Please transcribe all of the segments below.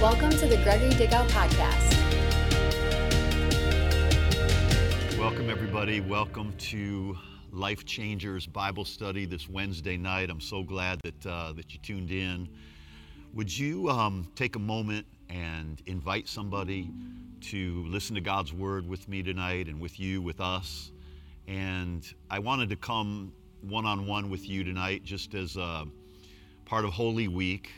Welcome to the Gregory Dickow Podcast. Welcome, everybody. Welcome to Life Changers Bible Study this Wednesday night. I'm so glad that you tuned in. Would you take a moment and invite somebody to listen to God's Word with me tonight and with you, with us? And I wanted to come one-on-one with you tonight just as part of Holy Week.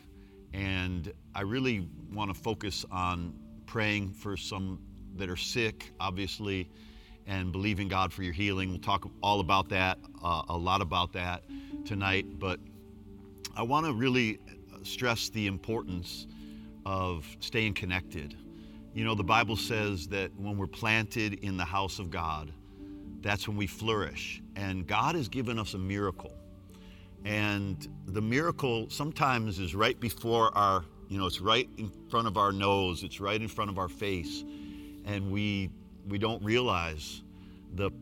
And I really want to focus on praying for some that are sick, obviously, and believing God for your healing. We'll talk all about that, a lot about that tonight. But I want to really stress the importance of staying connected. You know, the Bible says that when we're planted in the house of God, that's when we flourish. And God has given us a miracle. And the miracle sometimes is right before our, you know, it's right in front of our nose, it's right in front of our face. And we don't realize that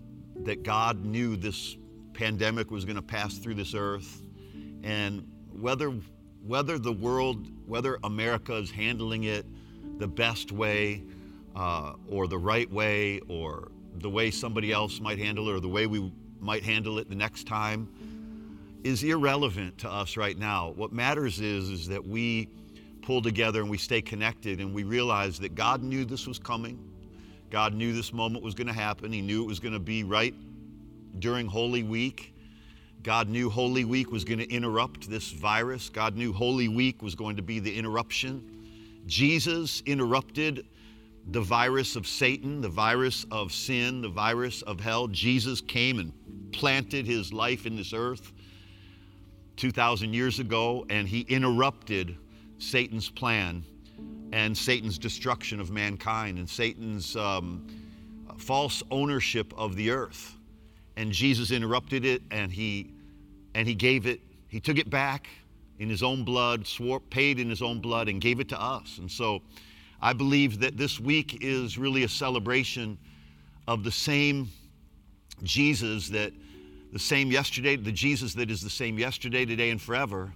God knew this pandemic was going to pass through this earth. And whether the world, whether America is handling it the best way or the right way or the way somebody else might handle it or the way we might handle it the next time, is irrelevant to us right now. What matters is that we pull together and we stay connected and we realize that God knew this was coming. God knew this moment was going to happen. He knew it was going to be right during Holy Week. God knew Holy Week was going to interrupt this virus. God knew Holy Week was going to be the interruption. Jesus interrupted the virus of Satan, the virus of sin, the virus of hell. Jesus came and planted his life in this earth 2,000 years ago, and he interrupted Satan's plan and Satan's destruction of mankind and Satan's false ownership of the earth. And Jesus interrupted it, and he gave it, he took it back in his own blood, paid in his own blood, and gave it to us. And so I believe that this week is really a celebration of the same Jesus the Jesus that is the same yesterday, today, and forever.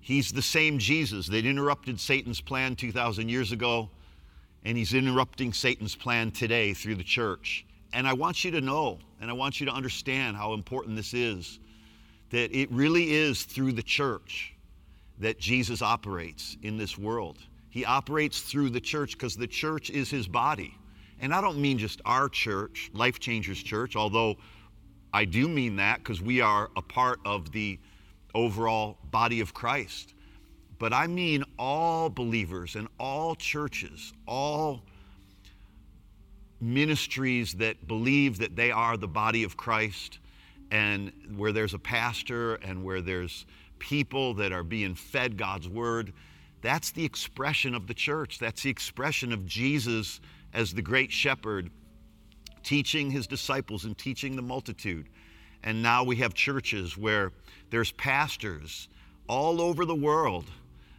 He's the same Jesus that interrupted Satan's plan 2,000 years ago, and he's interrupting Satan's plan today through the church. And I want you to know, and I want you to understand how important this is, that it really is through the church that Jesus operates in this world. He operates through the church because the church is his body. And I don't mean just our church, Life Changers Church, although I do mean that because we are a part of the overall body of Christ. But I mean all believers and all churches, all ministries that believe that they are the body of Christ, and where there's a pastor and where there's people that are being fed God's word. That's the expression of the church. That's the expression of Jesus as the great shepherd, teaching his disciples and teaching the multitude. And now we have churches where there's pastors all over the world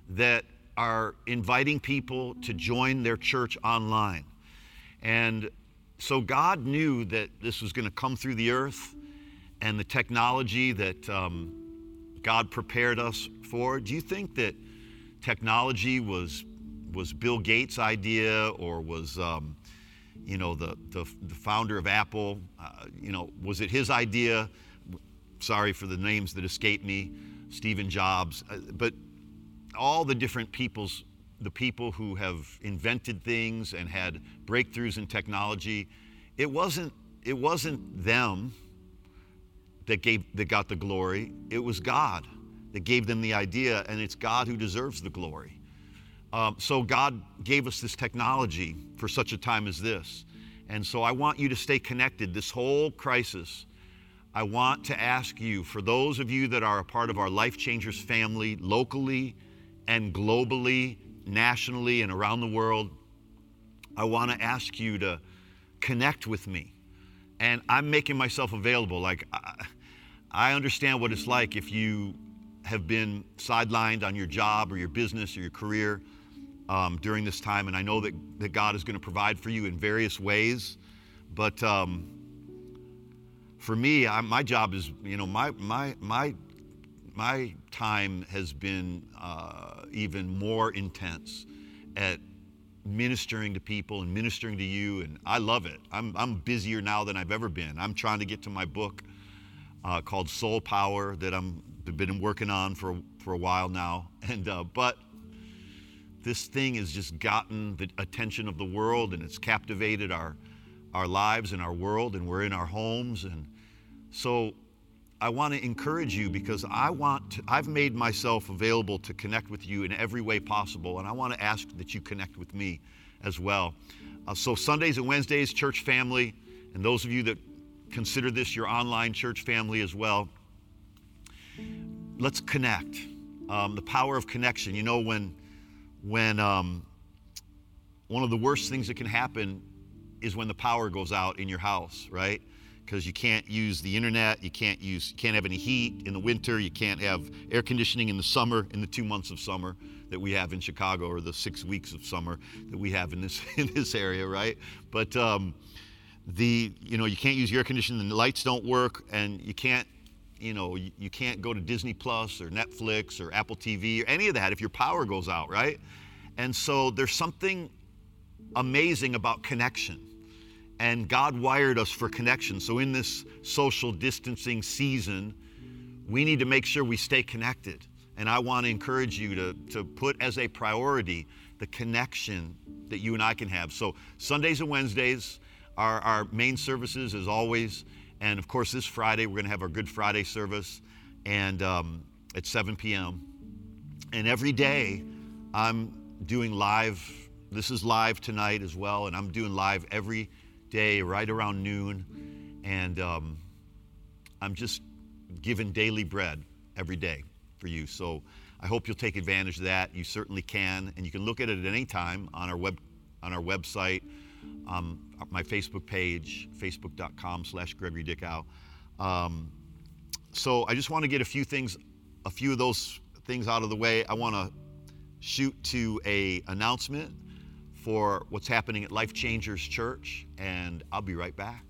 that are inviting people to join their church online. And so God knew that this was going to come through the earth, and the technology that God prepared us for. Do you think that technology was Bill Gates' idea, or was the founder of Apple, was it his idea? Sorry for the names that escape me, Stephen Jobs, but all the different people who have invented things and had breakthroughs in technology, it wasn't them that got the glory. It was God that gave them the idea, and it's God who deserves the glory. So God gave us this technology for such a time as this. And so I want you to stay connected. This whole crisis, I want to ask you, for those of you that are a part of our Life Changers family, locally and globally, nationally and around the world, I want to ask you to connect with me. And I'm making myself available. Like, I understand what it's like if you have been sidelined on your job or your business or your career during this time. And I know that God is going to provide for you in various ways. But for me, my job is, my time has been even more intense. at ministering to people and ministering to you, and I love it. I'm busier now than I've ever been. I'm trying to get to my book called Soul Power that I've been working on for a while now, and but this thing has just gotten the attention of the world, and it's captivated our lives and our world, and we're in our homes. And so I want to encourage you, because I've made myself available to connect with you in every way possible, and I want to ask that you connect with me as well. So Sundays and Wednesdays, church family, and those of you that consider this your online church family as well, let's connect. The power of connection. You know, when one of the worst things that can happen is when the power goes out in your house, right? Because you can't use the internet, you can't have any heat in the winter, you can't have air conditioning in the summer, in the 2 months of summer that we have in Chicago, or the 6 weeks of summer that we have in this area, right? But you can't use your air conditioning, the lights don't work, and you can't go to Disney Plus or Netflix or Apple TV or any of that if your power goes out, right? And so there's something amazing about connection. And God wired us for connection. So in this social distancing season, we need to make sure we stay connected. And I want to encourage you to put as a priority the connection that you and I can have. So Sundays and Wednesdays are our main services as always. And of course, this Friday, we're going to have our Good Friday service, and at 7 p.m. And every day I'm doing live. This is live tonight as well. And I'm doing live every day right around noon. And I'm just giving daily bread every day for you. So I hope you'll take advantage of that. You certainly can. And you can look at it at any time on our website, my Facebook page, facebook.com/Gregory Dickow. So I just want to get a few of those things out of the way. I want to shoot to an announcement for what's happening at Life Changers Church, and I'll be right back.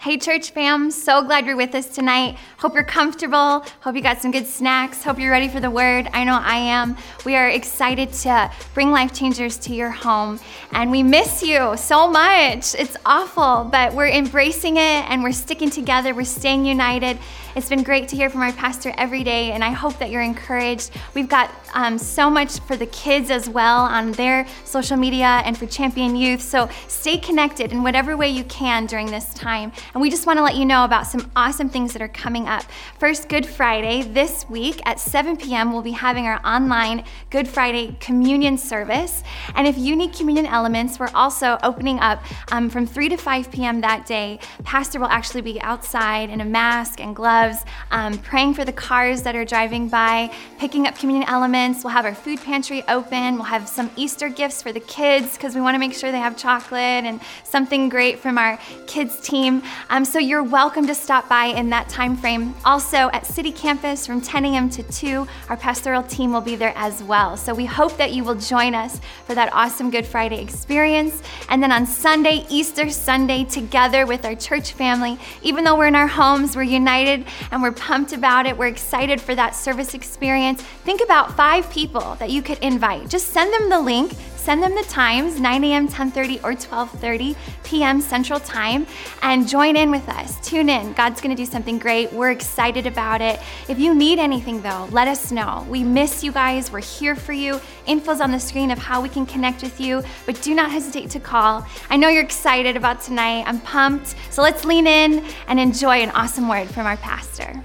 Hey church fam, so glad you're with us tonight. Hope you're comfortable, hope you got some good snacks, hope you're ready for the word. I know I am. We are excited to bring Life Changers to your home, and we miss you so much. It's awful, but we're embracing it and we're sticking together, we're staying united. It's been great to hear from our pastor every day, and I hope that you're encouraged. We've got so much for the kids as well on their social media and for Champion Youth, so stay connected in whatever way you can during this time. And we just want to let you know about some awesome things that are coming up. First, Good Friday this week at 7 p.m. we'll be having our online Good Friday communion service. And if you need communion elements, we're also opening up from 3 to 5 p.m. that day. Pastor will actually be outside in a mask and gloves, praying for the cars that are driving by, picking up communion elements. We'll have our food pantry open. We'll have some Easter gifts for the kids because we want to make sure they have chocolate and something great from our kids team. So you're welcome to stop by in that time frame. Also at City Campus from 10 a.m. to 2, our pastoral team will be there as well. So we hope that you will join us for that awesome Good Friday experience. And then on Sunday, Easter Sunday, together with our church family, even though we're in our homes, we're united and we're pumped about it. We're excited for that service experience. Think about 5 people that you could invite. Just send them the link, send them the times, 9 a.m., 10:30, or 12:30 p.m. Central Time, and join in with us. Tune in. God's going to do something great. We're excited about it. If you need anything, though, let us know. We miss you guys. We're here for you. Info's on the screen of how we can connect with you, but do not hesitate to call. I know you're excited about tonight. I'm pumped. So let's lean in and enjoy an awesome word from our pastor.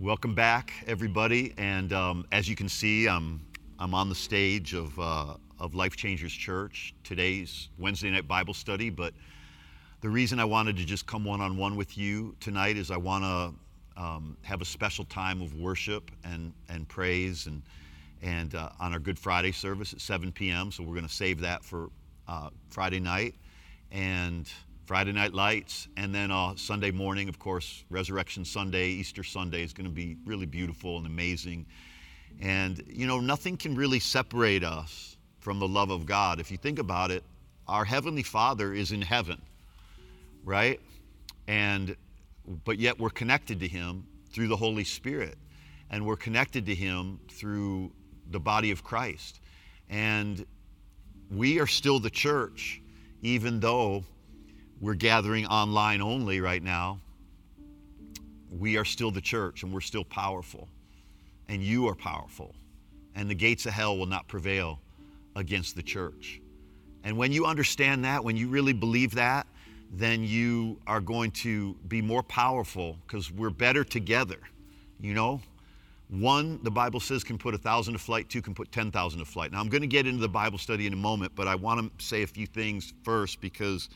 Welcome back, everybody. And as you can see, I'm on the stage of Life Changers Church. Today's Wednesday night Bible study, but the reason I wanted to just come one-on-one with you tonight is I want to have a special time of worship and praise and on our Good Friday service at 7 p.m. So we're going to save that for Friday night. And Friday night lights, and then Sunday morning, of course, Resurrection Sunday, Easter Sunday is going to be really beautiful and amazing. And, you know, nothing can really separate us from the love of God. If you think about it, our Heavenly Father is in heaven, right? But yet we're connected to Him through the Holy Spirit, and we're connected to Him through the body of Christ. And we are still the church, even though we're gathering online only right now. We are still the church, and we're still powerful, and you are powerful, and the gates of hell will not prevail against the church. And when you understand that, when you really believe that, then you are going to be more powerful, because we're better together. You know, one, the Bible says, can put 1,000 to flight. Two, can put 10,000 to flight. Now, I'm going to get into the Bible study in a moment, but I want to say a few things first, because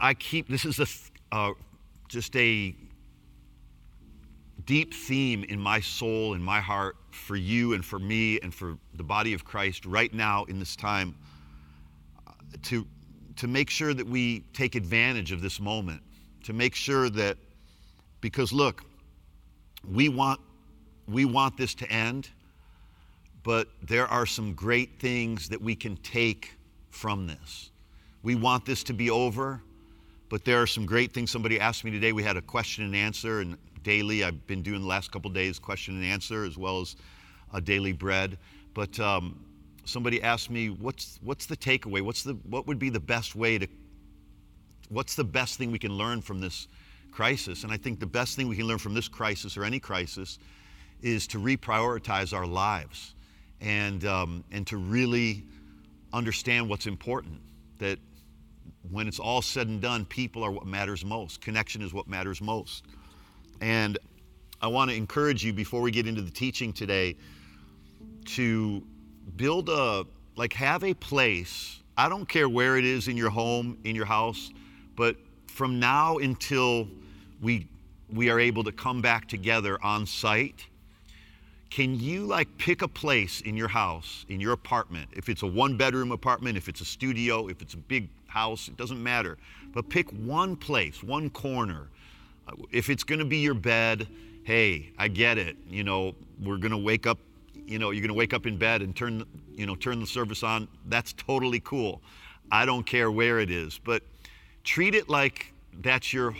I keep, this is just a deep theme in my soul, in my heart, for you and for me and for the body of Christ right now in this time, to make sure that we take advantage of this moment, to make sure that, because look, we want this to end, but there are some great things that we can take from this. We want this to be over, but there are some great things. Somebody asked me today, we had a question and answer, and daily, I've been doing the last couple days, question and answer, as well as a daily bread. But somebody asked me, what's the takeaway? What's the best thing we can learn from this crisis? And I think the best thing we can learn from this crisis, or any crisis, is to reprioritize our lives, and to really understand what's important. That when it's all said and done, people are what matters most. Connection is what matters most. And I want to encourage you, before we get into the teaching today, to build have a place. I don't care where it is, in your home, in your house, but from now until we are able to come back together on site, can you pick a place in your house, in your apartment? If it's a one-bedroom apartment, if it's a studio, if it's a big house, it doesn't matter. But pick one place, one corner. If it's going to be your bed, hey, I get it. You know, we're going to wake up, you're going to wake up in bed and turn the service on. That's totally cool. I don't care where it is, but treat it like that's your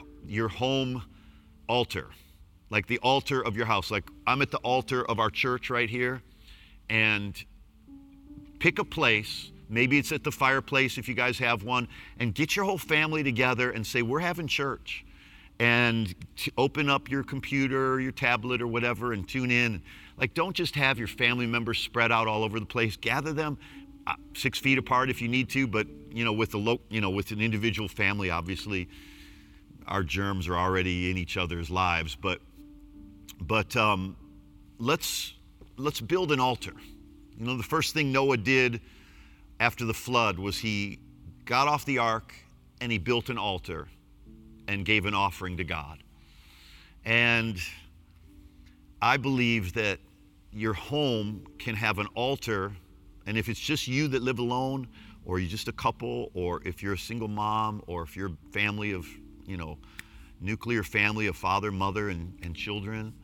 home altar, like the altar of your house. Like, I'm at the altar of our church right here, and pick a place. Maybe it's at the fireplace if you guys have one, and get your whole family together and say, we're having church. And to open up your computer or your tablet or whatever and tune in. Don't just have your family members spread out all over the place. Gather them 6 feet apart if you need to, but with an individual family, obviously our germs are already in each other's lives, but let's build an altar. The first thing Noah did after the flood was he got off the ark and he built an altar and gave an offering to God. And I believe that your home can have an altar, and if it's just you that live alone, or you're just a couple, or if you're a single mom, or if you're a family of, nuclear family of father, mother, and children,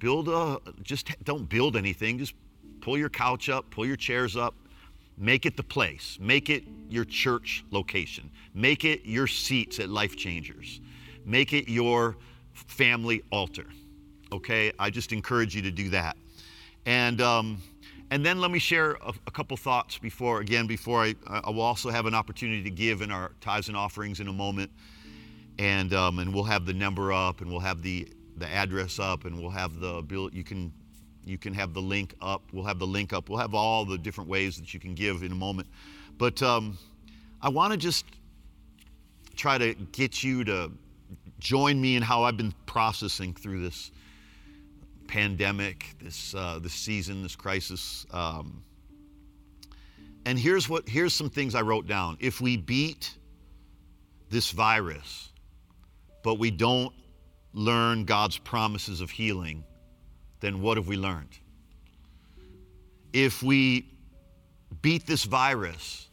don't build anything, just pull your couch up, pull your chairs up, make it the place. Make it your church location. Make it your seats at Life Changers. Make it your family altar. Okay, I just encourage you to do that. And then let me share a couple thoughts before I will also have an opportunity to give in our tithes and offerings in a moment. And we'll have the number up, and we'll have the address up, and we'll have the bill. You can have the link up. We'll have the link up. We'll have all the different ways that you can give in a moment. But I want to just try to get you to join me in how I've been processing through this pandemic, this season, this crisis. And here's some things I wrote down. If we beat this virus, but we don't learn God's promises of healing, then what have we learned? If we beat this virus,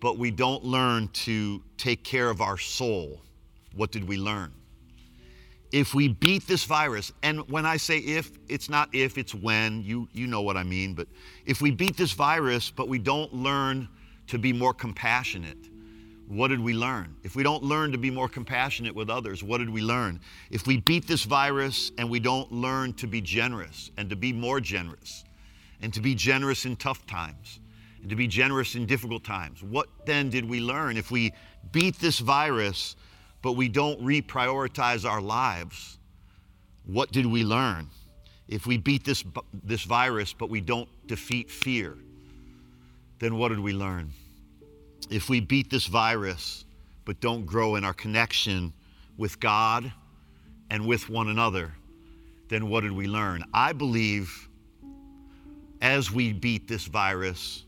but we don't learn to take care of our soul, what did we learn? If we beat this virus, and when I say if, it's not if, it's when, you know what I mean, but if we beat this virus, but we don't learn to be more compassionate, What did we learn? If we don't learn to be more compassionate with others, what did we learn? If we beat this virus and we don't learn to be generous and to be more generous and to be generous in tough times and to be generous in difficult times, what then did we learn? If we beat this virus but we don't reprioritize our lives, what did we learn? If we beat this virus but we don't defeat fear, then what did we learn? If we beat this virus but don't grow in our connection with God and with one another, then what did we learn? I believe as we beat this virus,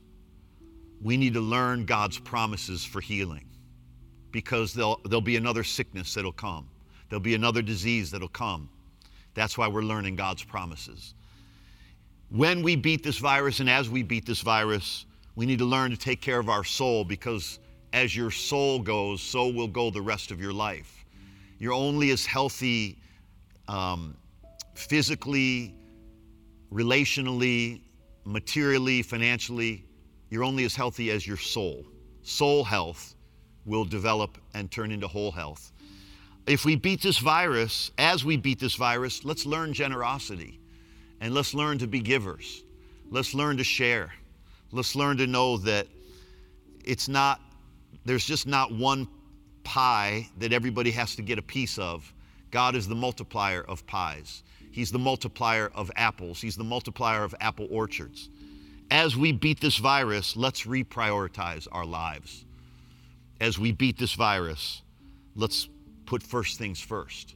we need to learn God's promises for healing, because there'll be another sickness that'll come. There'll be another disease that'll come. That's why we're learning God's promises. When we beat this virus and as we beat this virus, we need to learn to take care of our soul, because as your soul goes, so will go the rest of your life. You're only as healthy physically, relationally, materially, financially. You're only as healthy as your soul. Soul health will develop and turn into whole health. If we beat this virus, as we beat this virus, let's learn generosity, and let's learn to be givers. Let's learn to share. Let's learn to know that there's just not one pie that everybody has to get a piece of. God is the multiplier of pies. He's the multiplier of apples. He's the multiplier of apple orchards. As we beat this virus, let's reprioritize our lives. As we beat this virus, let's put first things first,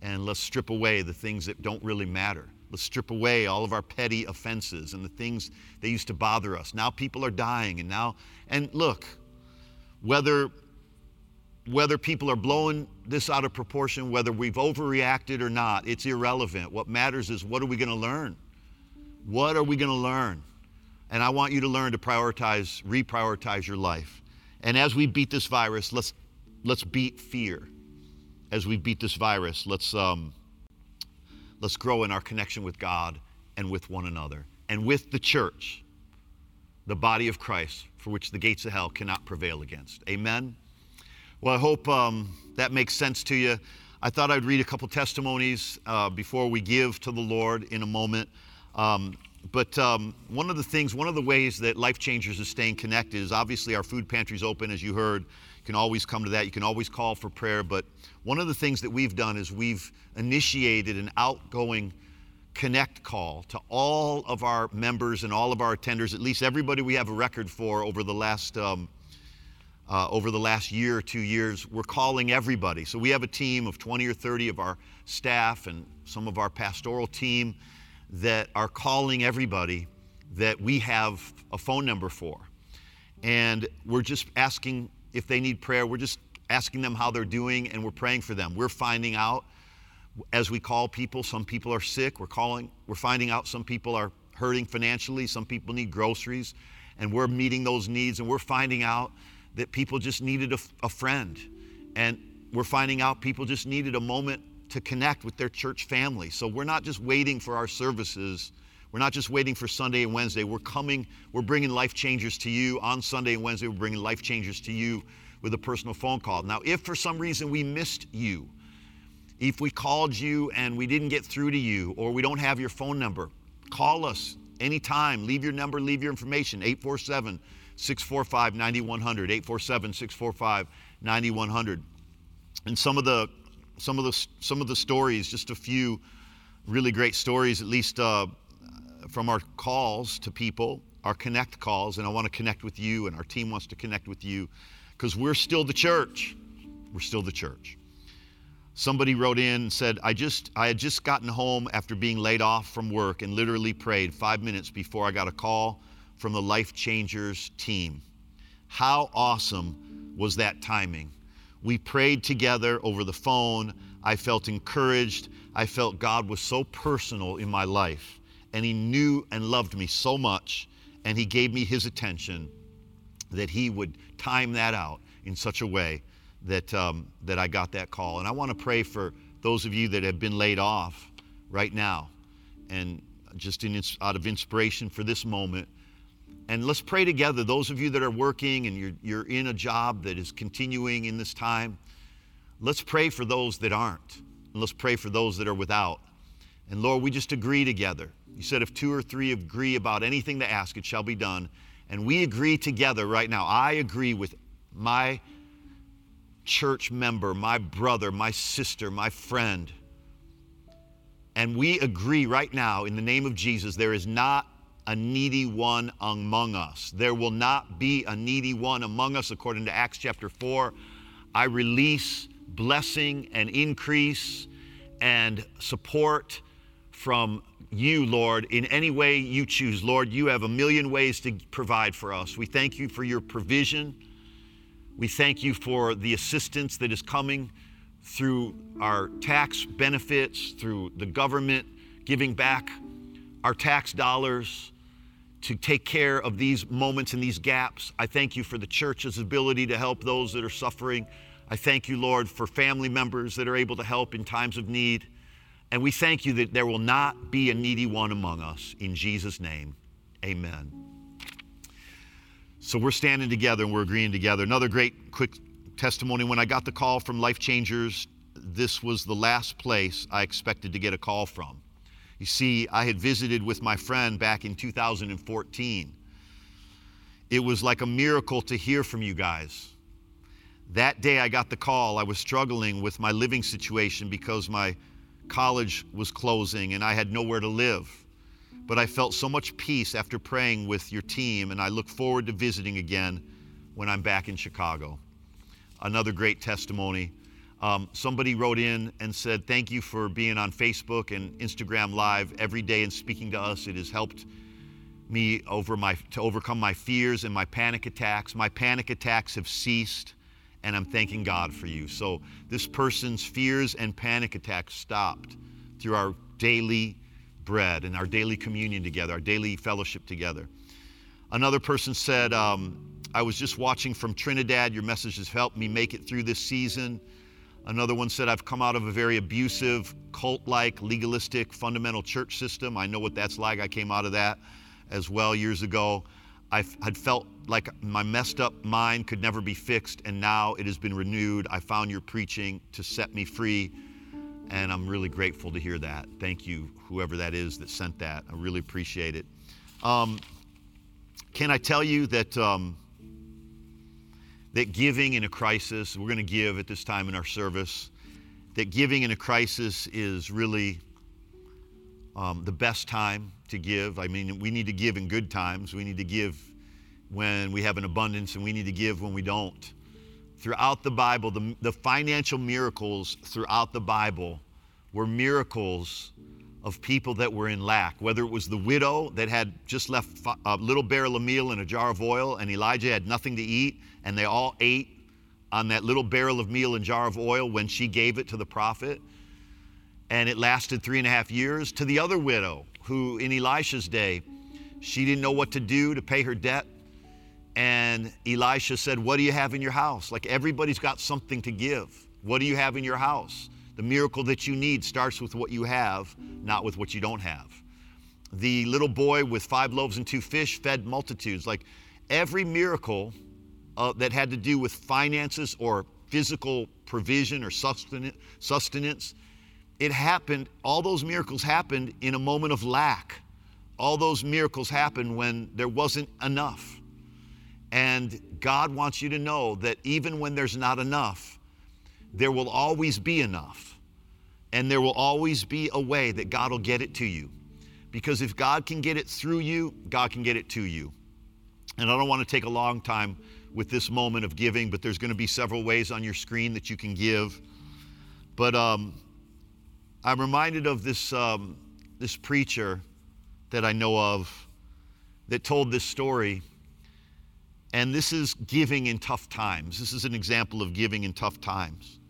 and let's strip away the things that don't really matter. Let's strip away all of our petty offenses and the things that used to bother us. Now people are dying, and look, whether people are blowing this out of proportion, whether we've overreacted or not, it's irrelevant. What matters is, what are we going to learn? What are we going to learn? And I want you to learn to reprioritize your life. And as we beat this virus, let's beat fear. As we beat this virus, let's grow in our connection with God and with one another and with the church, the body of Christ, for which the gates of hell cannot prevail against. Amen. Well, I hope that makes sense to you. I thought I'd read a couple testimonies before we give to the Lord in a moment. One of the ways that Life Changers is staying connected is obviously our food pantry's open, as you heard. You can always come to that. You can always call for prayer. But one of the things that we've done is we've initiated an outgoing connect call to all of our members and all of our attenders, at least everybody we have a record for over the last year or 2 years. We're calling everybody. So we have a team of 20 or 30 of our staff and some of our pastoral team that are calling everybody that we have a phone number for. And we're just asking if they need prayer. We're just asking them how they're doing, and we're praying for them. We're finding out as we call people, some people are sick. We're finding out some people are hurting financially. Some people need groceries, and we're meeting those needs. And we're finding out that people just needed a friend. And we're finding out people just needed a moment to connect with their church family. So we're not just waiting for our services. We're not just waiting for Sunday and Wednesday. We're bringing Life Changers to you on Sunday and Wednesday. We're bringing Life Changers to you with a personal phone call. Now, if for some reason we missed you, if we called you and we didn't get through to you, or we don't have your phone number, call us anytime. Leave your number, leave your information, 847-645-9100, 847-645-9100. And some of the stories, just a few really great stories, at least from our calls to people, our connect calls. And I want to connect with you, and our team wants to connect with you, because we're still the church. We're still the church. Somebody wrote in and said, I had just gotten home after being laid off from work and literally prayed 5 minutes before I got a call from the Life Changers team. How awesome was that timing? We prayed together over the phone. I felt encouraged. I felt God was so personal in my life, and He knew and loved me so much, and He gave me His attention, that He would time that out in such a way that I got that call. And I want to pray for those of you that have been laid off right now, and just out of inspiration for this moment, And let's pray together. Those of you that are working and you're in a job that is continuing in this time, let's pray for those that aren't. And let's pray for those that are without. And Lord, we just agree together. You said if two or three agree about anything they ask, it shall be done. And we agree together right now. I agree with my church member, my brother, my sister, my friend. And we agree right now in the name of Jesus, there is not a needy one among us. There will not be a needy one among us according to Acts chapter 4. I release blessing and increase and support from you, Lord, in any way you choose. Lord, you have a million ways to provide for us. We thank you for your provision. We thank you for the assistance that is coming through our tax benefits, through the government giving back our tax dollars to take care of these moments and these gaps. I thank you for the church's ability to help those that are suffering. I thank you, Lord, for family members that are able to help in times of need. And we thank you that there will not be a needy one among us. In Jesus' name, amen. So we're standing together and we're agreeing together. Another great quick testimony. When I got the call from Life Changers, this was the last place I expected to get a call from. You see, I had visited with my friend back in 2014. It was like a miracle to hear from you guys. That day I got the call. I was struggling with my living situation because my college was closing and I had nowhere to live. But I felt so much peace after praying with your team, and I look forward to visiting again when I'm back in Chicago. Another great testimony. Somebody wrote in and said, thank you for being on Facebook and Instagram Live every day and speaking to us. It has helped me to overcome my fears and my panic attacks. My panic attacks have ceased, and I'm thanking God for you. So this person's fears and panic attacks stopped through our daily bread and our daily communion together, our daily fellowship together. Another person said, I was just watching from Trinidad. Your message has helped me make it through this season. Another one said, I've come out of a very abusive, cult-like, legalistic, fundamental church system. I know what that's like. I came out of that as well years ago. I had felt like my messed up mind could never be fixed, and now it has been renewed. I found your preaching to set me free. And I'm really grateful to hear that. Thank you, whoever that is that sent that. I really appreciate it. Can I tell you that that giving in a crisis, we're going to give at this time in our service, that giving in a crisis is really the best time to give. I mean, we need to give in good times. We need to give when we have an abundance, and we need to give when we don't. Throughout the Bible, the financial miracles throughout the Bible were miracles of people that were in lack, whether it was the widow that had just left a little barrel of meal and a jar of oil, and Elijah had nothing to eat, and they all ate on that little barrel of meal and jar of oil when she gave it to the prophet, and it lasted 3.5 years, to the other widow who in Elisha's day, she didn't know what to do to pay her debt. And Elisha said, what do you have in your house? Like, everybody's got something to give. What do you have in your house? The miracle that you need starts with what you have, not with what you don't have. The little boy with 5 loaves and 2 fish fed multitudes. Like, every miracle that had to do with finances or physical provision or sustenance, it happened. All those miracles happened in a moment of lack. All those miracles happened when there wasn't enough. And God wants you to know that even when there's not enough, there will always be enough. And there will always be a way that God will get it to you. Because if God can get it through you, God can get it to you. And I don't want to take a long time with this moment of giving, but there's going to be several ways on your screen that you can give. But I'm reminded of this preacher that I know of that told this story. And this is giving in tough times. This is an example of giving in tough times.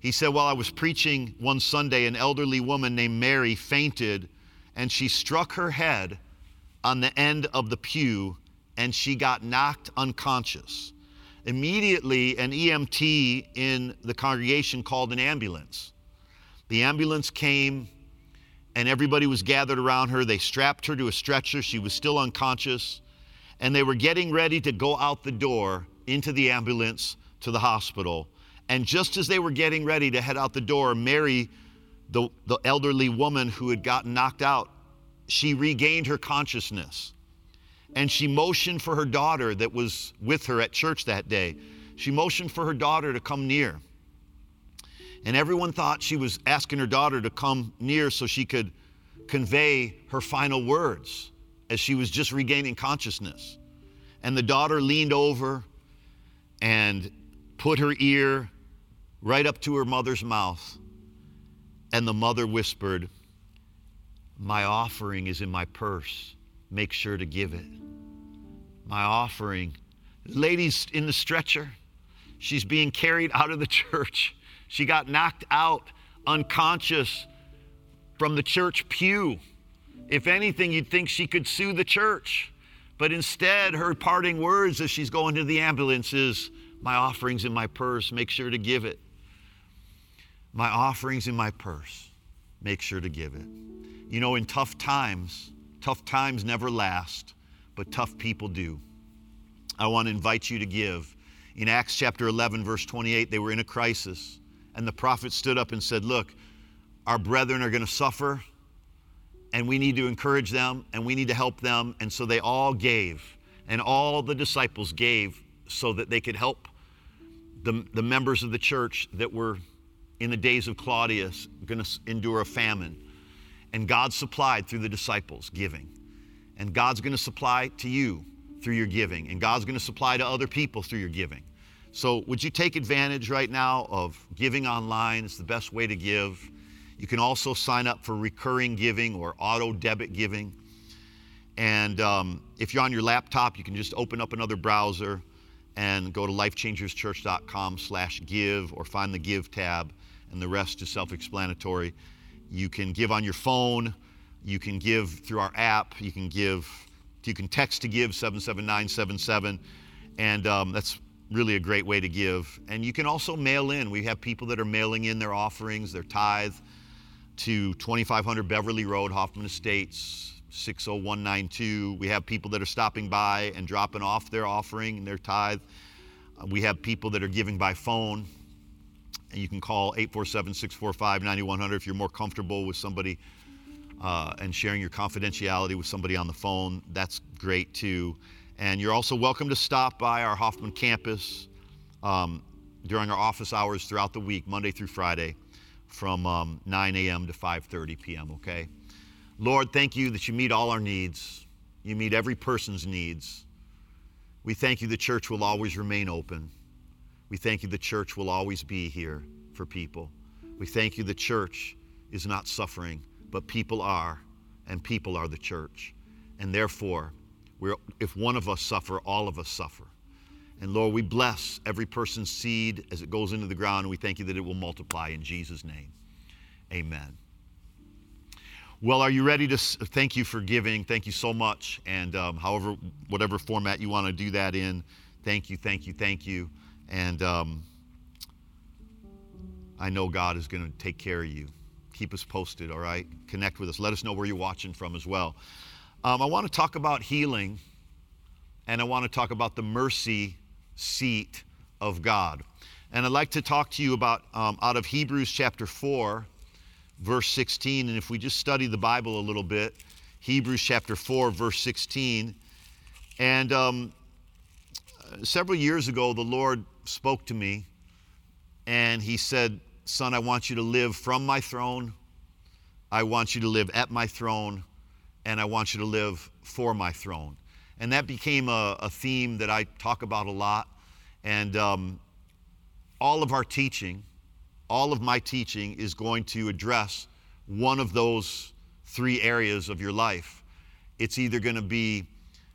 He said, while I was preaching one Sunday, an elderly woman named Mary fainted, and she struck her head on the end of the pew, and she got knocked unconscious. Immediately, an EMT in the congregation called an ambulance. The ambulance came, and everybody was gathered around her. They strapped her to a stretcher. She was still unconscious. and they were getting ready to go out the door into the ambulance to the hospital. And just as they were getting ready to head out the door, Mary, the elderly woman who had gotten knocked out, she regained her consciousness. And she motioned for her daughter that was with her at church that day. She motioned for her daughter to come near. And everyone thought she was asking her daughter to come near so she could convey her final words as she was just regaining consciousness. And the daughter leaned over and put her ear right up to her mother's mouth. And the mother whispered, "My offering is in my purse. Make sure to give it." My offering. Lady's in the stretcher. She's being carried out of the church. She got knocked out unconscious from the church pew. If anything, you'd think she could sue the church. But instead, her parting words as she's going to the ambulance is, "My offering's in my purse. Make sure to give it." My offering's in my purse. Make sure to give it. You know, in tough times never last, but tough people do. I want to invite you to give. In Acts chapter 11, verse 28, they were in a crisis, and the prophet stood up and said, "Look, our brethren are going to suffer, and we need to encourage them, and we need to help them." And so they all gave, and all the disciples gave so that they could help the members of the church that were, in the days of Claudius, going to endure a famine. And God supplied through the disciples' giving. And God's going to supply to you through your giving. And God's going to supply to other people through your giving. So would you take advantage right now of giving online? It's the best way to give. You can also sign up for recurring giving or auto debit giving. And if you're on your laptop, you can just open up another browser and go to lifechangerschurch.com/give or find the Give tab, and the rest is self-explanatory. You can give on your phone, you can give through our app, you can give, you can text to give 77977, and that's really a great way to give. And you can also mail in. We have people that are mailing in their offerings, their tithe, to 2500 Beverly Road, Hoffman Estates, 60192. We have people that are stopping by and dropping off their offering and their tithe. We have people that are giving by phone. And you can call 847-645-9100 if you're more comfortable with somebody and sharing your confidentiality with somebody on the phone. That's great too. And you're also welcome to stop by our Hoffman campus during our office hours throughout the week, Monday through Friday, from 9 a.m. to 5:30 p.m., okay? Lord, thank you that you meet all our needs. You meet every person's needs. We thank you the church will always remain open. We thank you the church will always be here for people. We thank you the church is not suffering, but people are, and people are the church. And therefore, if one of us suffer, all of us suffer. And Lord, we bless every person's seed as it goes into the ground, and we thank you that it will multiply in Jesus' name. Amen. Well, are you ready to thank you for giving? Thank you so much. And whatever format you want to do that in, thank you, thank you, thank you. And I know God is going to take care of you. Keep us posted, all right? Connect with us. Let us know where you're watching from as well. I want to talk about healing, and I want to talk about the mercy seat of God. And I'd like to talk to you about out of Hebrews chapter 4, verse 16. And if we just study the Bible a little bit, Hebrews chapter 4, verse 16. And several years ago, the Lord spoke to me, and he said, "Son, I want you to live from my throne. I want you to live at my throne, and I want you to live for my throne." And that became a theme that I talk about a lot. And all of our teaching, all of my teaching is going to address one of those three areas of your life. It's either going to be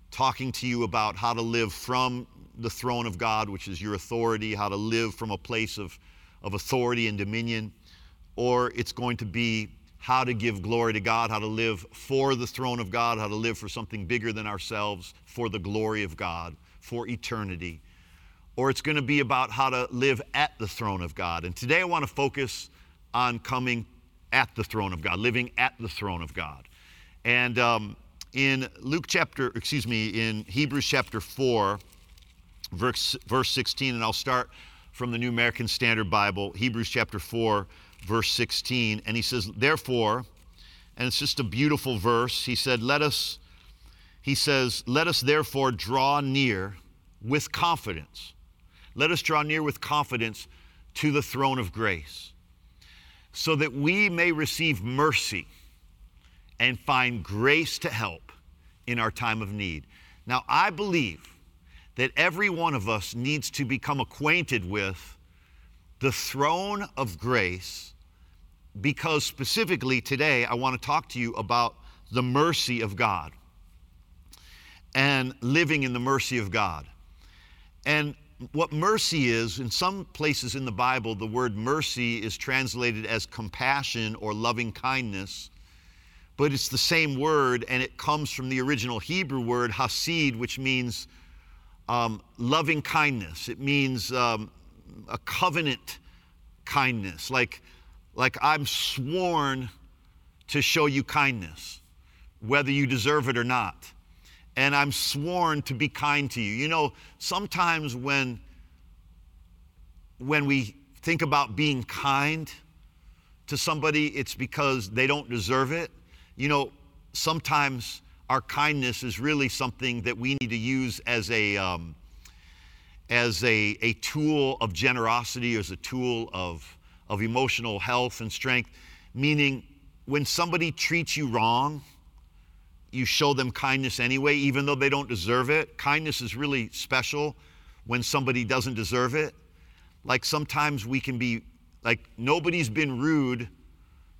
talking to you about how to live from the throne of God, which is your authority, how to live from a place of authority and dominion, or it's going to be how to give glory to God, how to live for the throne of God, how to live for something bigger than ourselves, for the glory of God, for eternity. Or it's going to be about how to live at the throne of God. And today I want to focus on coming at the throne of God, living at the throne of God. And in in Hebrews chapter 4, verse 16, and I'll start from the New American Standard Bible, Hebrews chapter 4, verse 16, and he says, therefore, and it's just a beautiful verse, he says, let us therefore draw near with confidence. Let us draw near with confidence to the throne of grace, so that we may receive mercy and find grace to help in our time of need. Now, I believe that every one of us needs to become acquainted with the throne of grace, because specifically today I want to talk to you about the mercy of God and living in the mercy of God. And what mercy is, in some places in the Bible, the word mercy is translated as compassion or loving kindness, but it's the same word, and it comes from the original Hebrew word hasid, which means loving kindness. It means a covenant kindness, like I'm sworn to show you kindness, whether you deserve it or not. And I'm sworn to be kind to you. You know, sometimes when we think about being kind to somebody, it's because they don't deserve it. You know, sometimes our kindness is really something that we need to use as a tool of generosity, as a tool of emotional health and strength. Meaning, when somebody treats you wrong, you show them kindness anyway, even though they don't deserve it. Kindness is really special when somebody doesn't deserve it. Like sometimes we can be, like nobody's been rude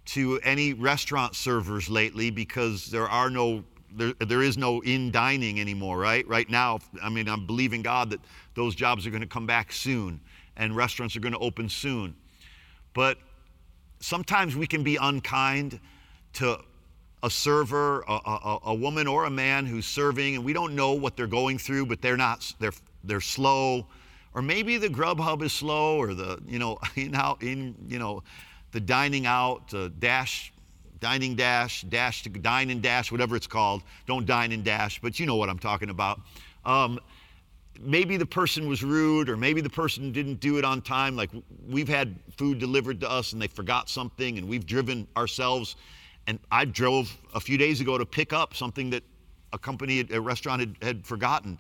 to any restaurant servers lately because there is no in-dining anymore, right? Right now, I mean, I'm believing God that those jobs are gonna come back soon and restaurants are gonna open soon. But sometimes we can be unkind to a server, a woman or a man who's serving, and we don't know what they're going through, but they're slow, or maybe the Grubhub is slow, or the dining out, dine and dash, whatever it's called. Don't dine and dash, but you know what I'm talking about. Maybe the person was rude, or maybe the person didn't do it on time. Like we've had food delivered to us and they forgot something, and we've driven ourselves. And I drove a few days ago to pick up something that a restaurant had forgotten.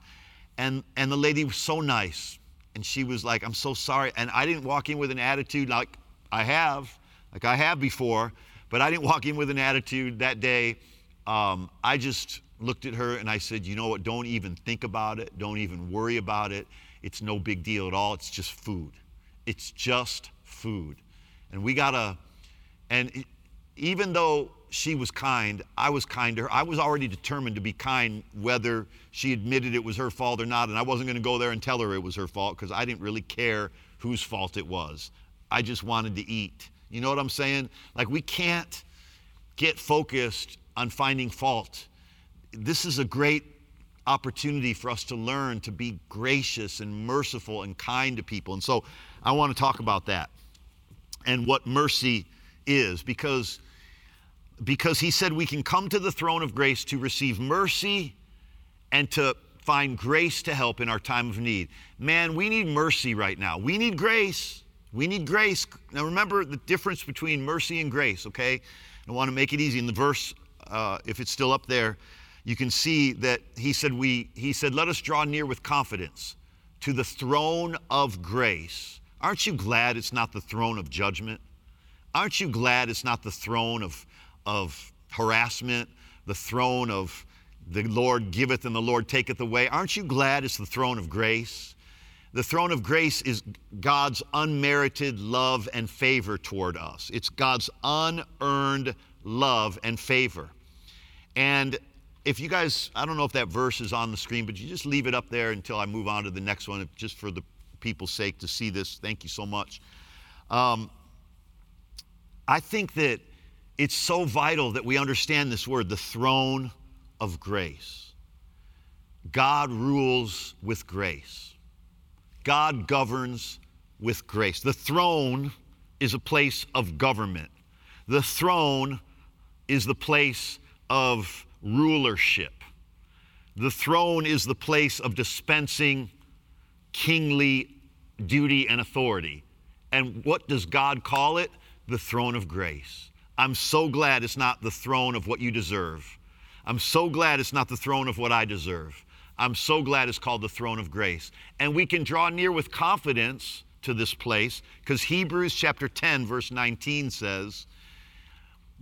And the lady was so nice. And she was like, I'm so sorry. And I didn't walk in with an attitude like I have before, but I didn't walk in with an attitude that day. I just looked at her and I said, you know what, don't even think about it. Don't even worry about it. It's no big deal at all. It's just food. It's just food. Even though she was kind, I was kind to her. I was already determined to be kind whether she admitted it was her fault or not, and I wasn't going to go there and tell her it was her fault because I didn't really care whose fault it was. I just wanted to eat. You know what I'm saying? Like, we can't get focused on finding fault. This is a great opportunity for us to learn to be gracious and merciful and kind to people. And so I want to talk about that and what mercy is, because he said we can come to the throne of grace to receive mercy and to find grace to help in our time of need. Man, we need mercy right now. We need grace. We need grace. Now remember the difference between mercy and grace, okay? I want to make it easy. In the verse, if it's still up there, you can see that he said, let us draw near with confidence to the throne of grace. Aren't you glad it's not the throne of judgment? Aren't you glad it's not the throne of harassment, the throne of the Lord giveth and the Lord taketh away? Aren't you glad it's the throne of grace? The throne of grace is God's unmerited love and favor toward us. It's God's unearned love and favor. And if you guys, I don't know if that verse is on the screen, but you just leave it up there until I move on to the next one, just for the people's sake to see this. Thank you so much. I think that it's so vital that we understand this word, the throne of grace. God rules with grace. God governs with grace. The throne is a place of government. The throne is the place of rulership. The throne is the place of dispensing kingly duty and authority. And what does God call it? The throne of grace. I'm so glad it's not the throne of what you deserve. I'm so glad it's not the throne of what I deserve. I'm so glad it's called the throne of grace. And we can draw near with confidence to this place because Hebrews chapter 10, verse 19 says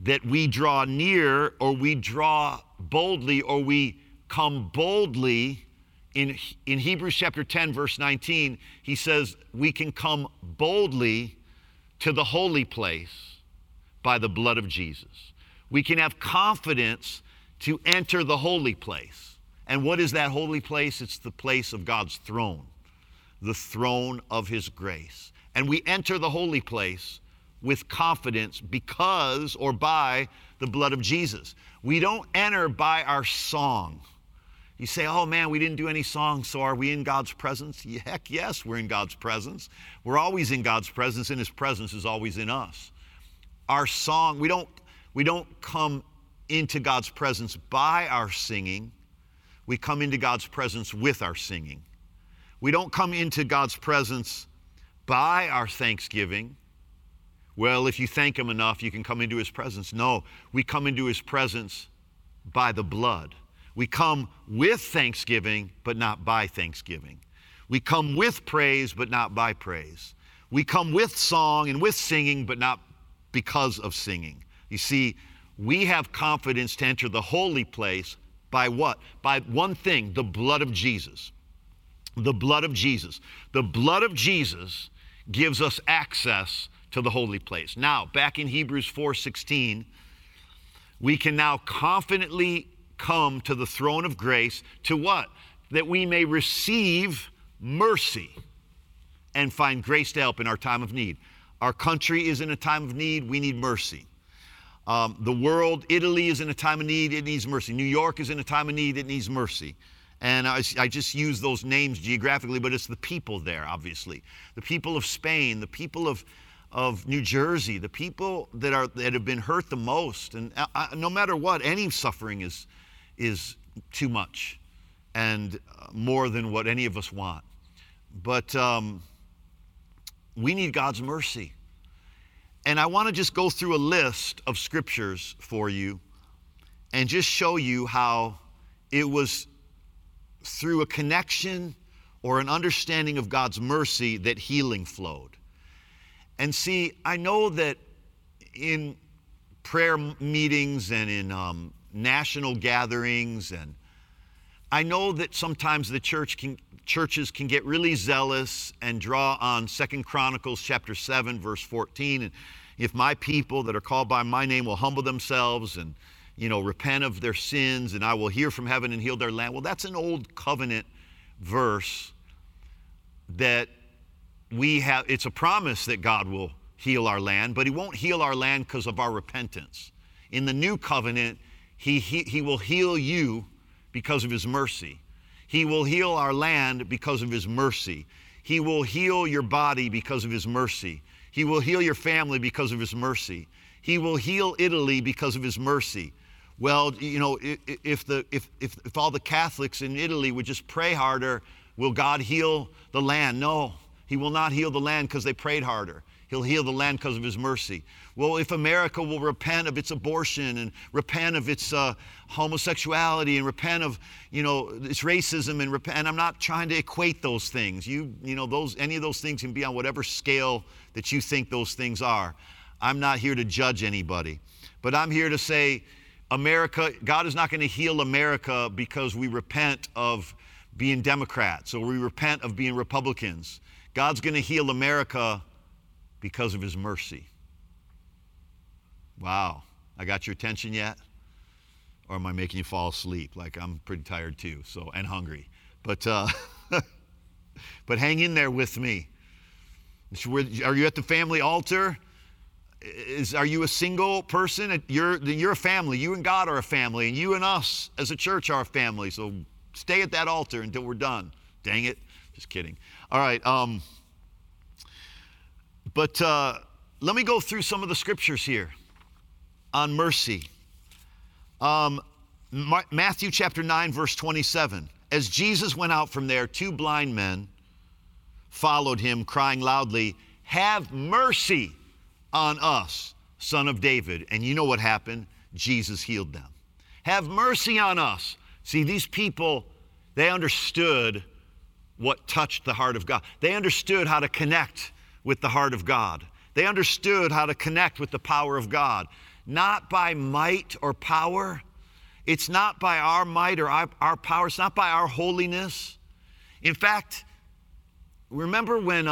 that we draw near, or we draw boldly, or we come boldly. In Hebrews chapter 10, verse 19, he says we can come boldly to the holy place by the blood of Jesus. We can have confidence to enter the holy place. And what is that holy place? It's the place of God's throne, the throne of His grace. And we enter the holy place with confidence because, or by, the blood of Jesus. We don't enter by our song. You say, oh man, we didn't do any songs, so are we in God's presence? Heck yes, we're in God's presence. We're always in God's presence, and His presence is always in us. Our song, we don't come into God's presence by our singing. We come into God's presence with our singing. We don't come into God's presence by our thanksgiving. Well, if you thank Him enough, you can come into His presence. No, we come into His presence by the blood. We come with thanksgiving, but not by thanksgiving. We come with praise, but not by praise. We come with song and with singing, but not because of singing. You see, we have confidence to enter the holy place by what? By one thing, the blood of Jesus. The blood of Jesus. The blood of Jesus gives us access to the holy place. Now, back in Hebrews 4:16, we can now confidently come to the throne of grace to what? That we may receive mercy and find grace to help in our time of need. Our country is in a time of need. We need mercy. The world, Italy is in a time of need. It needs mercy. New York is in a time of need. It needs mercy. And I just use those names geographically, but it's the people there, obviously. The people of Spain, the people of New Jersey, the people that have been hurt the most. And no matter what, any suffering is too much and more than what any of us want. But we need God's mercy. And I want to just go through a list of scriptures for you and just show you how it was through a connection or an understanding of God's mercy that healing flowed. And see, I know that in prayer meetings and in national gatherings, and I know that sometimes the churches can get really zealous and draw on 2 Chronicles chapter 7, verse 14. And if my people that are called by my name will humble themselves and, repent of their sins, and I will hear from heaven and heal their land. Well, that's an old covenant verse that we have. It's a promise that God will heal our land, but He won't heal our land because of our repentance. In the new covenant, He will heal you because of His mercy. He will heal our land because of His mercy. He will heal your body because of His mercy. He will heal your family because of His mercy. He will heal Italy because of His mercy. Well, if all the Catholics in Italy would just pray harder, will God heal the land? No, He will not heal the land because they prayed harder. He'll heal the land because of His mercy. Well, if America will repent of its abortion and repent of its homosexuality and repent of, its racism and repent, and I'm not trying to equate those things. Any of those things can be on whatever scale that you think those things are. I'm not here to judge anybody, but I'm here to say America, God is not going to heal America because we repent of being Democrats or we repent of being Republicans. God's going to heal America because of His mercy. Wow, I got your attention yet? Or am I making you fall asleep? Like, I'm pretty tired too, and hungry. But hang in there with me. Are you at the family altar? Are you a single person? You're a family. You and God are a family, and you and us as a church are a family. So stay at that altar until we're done. Dang it, just kidding. All right, But let me go through some of the scriptures here on mercy. Matthew chapter 9, verse 27. As Jesus went out from there, two blind men followed him, crying loudly, "Have mercy on us, Son of David." And you know what happened? Jesus healed them. Have mercy on us. See, these people, they understood what touched the heart of God. They understood how to connect with the heart of God. They understood how to connect with the power of God. Not by might or power. It's not by our might or our power. It's not by our holiness. In fact, remember when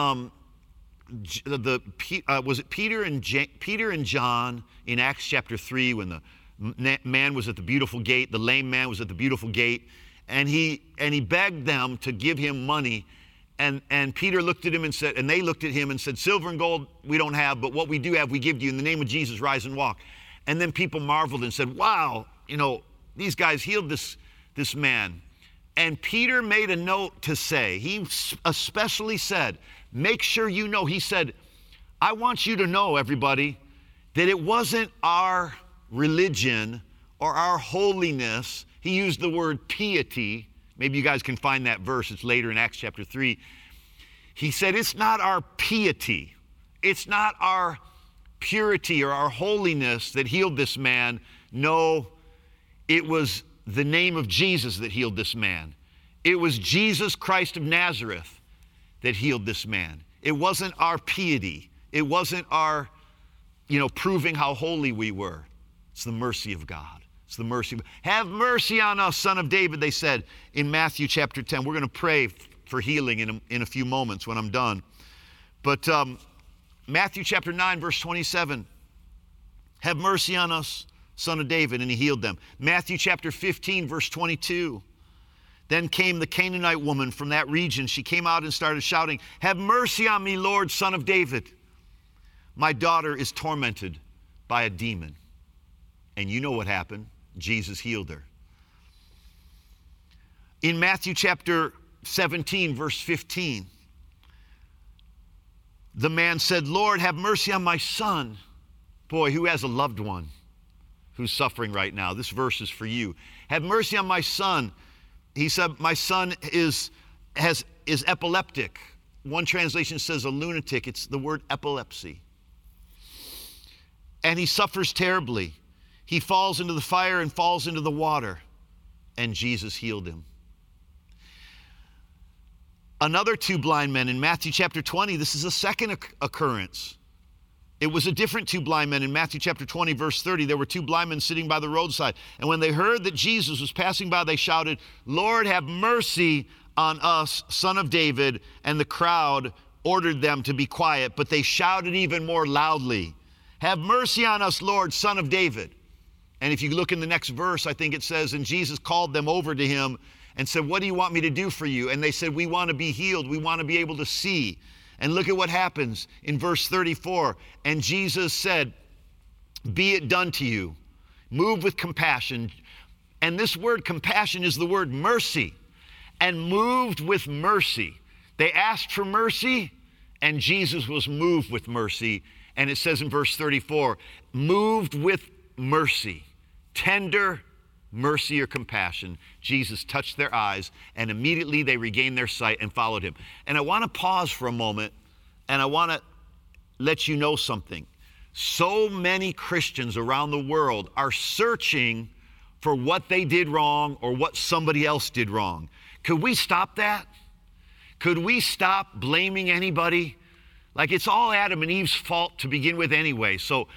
was it Peter and John in Acts chapter 3 when the man was at the beautiful gate, the lame man was at the beautiful gate, and he begged them to give him money, and Peter looked at him and said, and they looked at him and said, "Silver and gold we don't have, but what we do have we give to you. In the name of Jesus, rise and walk." And then people marveled and said, "Wow, you know, these guys healed this man." And Peter made a note to say, he especially said, make sure you know, he said, "I want you to know, everybody, that it wasn't our religion or our holiness." He used the word piety. Maybe you guys can find that verse. It's later in Acts chapter 3. He said, it's not our piety. It's not our purity or our holiness that healed this man. No, it was the name of Jesus that healed this man. It was Jesus Christ of Nazareth that healed this man. It wasn't our piety. It wasn't our, proving how holy we were. It's the mercy of God. It's the mercy. "Have mercy on us, Son of David," they said in Matthew chapter 10. We're going to pray for healing in a few moments when I'm done. But Matthew chapter 9, verse 27, "Have mercy on us, Son of David," and he healed them. Matthew chapter 15, verse 22, "Then came the Canaanite woman from that region. She came out and started shouting, 'Have mercy on me, Lord, Son of David. My daughter is tormented by a demon.'" And you know what happened? Jesus healed her. In Matthew chapter 17, verse 15, the man said, "Lord, have mercy on my son." Boy, who has a loved one who's suffering right now? This verse is for you. "Have mercy on my son." He said, "My son is epileptic." One translation says a lunatic. It's the word epilepsy. "And he suffers terribly. He falls into the fire and falls into the water." And Jesus healed him. Another two blind men in Matthew chapter 20. This is a second occurrence. It was a different two blind men in Matthew chapter 20, verse 30. There were two blind men sitting by the roadside. And when they heard that Jesus was passing by, they shouted, "Lord, have mercy on us, Son of David." And the crowd ordered them to be quiet, but they shouted even more loudly, "Have mercy on us, Lord, Son of David." And if you look in the next verse, I think it says, and Jesus called them over to him and said, "What do you want me to do for you?" And they said, "We want to be healed. We want to be able to see." And look at what happens in verse 34. "And Jesus said, 'Be it done to you.'" Move with compassion. And this word compassion is the word mercy. And moved with mercy. They asked for mercy, and Jesus was moved with mercy. And it says in verse 34, moved with mercy, tender mercy or compassion, Jesus touched their eyes, and immediately they regained their sight and followed him. And I want to pause for a moment, and I want to let you know something. So many Christians around the world are searching for what they did wrong or what somebody else did wrong. Could we stop that? Could we stop blaming anybody? Like, it's all Adam and Eve's fault to begin with anyway. So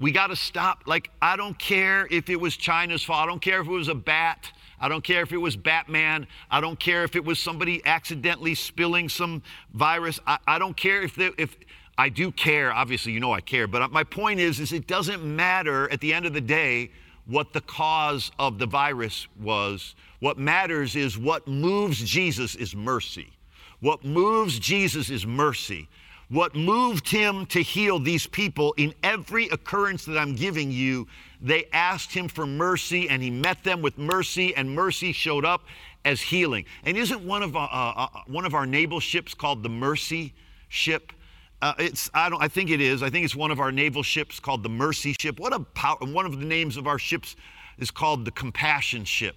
we got to stop. Like, I don't care if it was China's fault. I don't care if it was a bat. I don't care if it was Batman. I don't care if it was somebody accidentally spilling some virus. I don't care if I do care. Obviously, I care. But my point is it doesn't matter at the end of the day what the cause of the virus was. What matters is what moves Jesus is mercy. What moves Jesus is mercy. What moved him to heal these people in every occurrence that I'm giving you, they asked him for mercy, and he met them with mercy, and mercy showed up as healing. And isn't one of our naval ships called the Mercy Ship? I think it's one of our naval ships called the Mercy Ship. One of the names of our ships is called the Compassion Ship.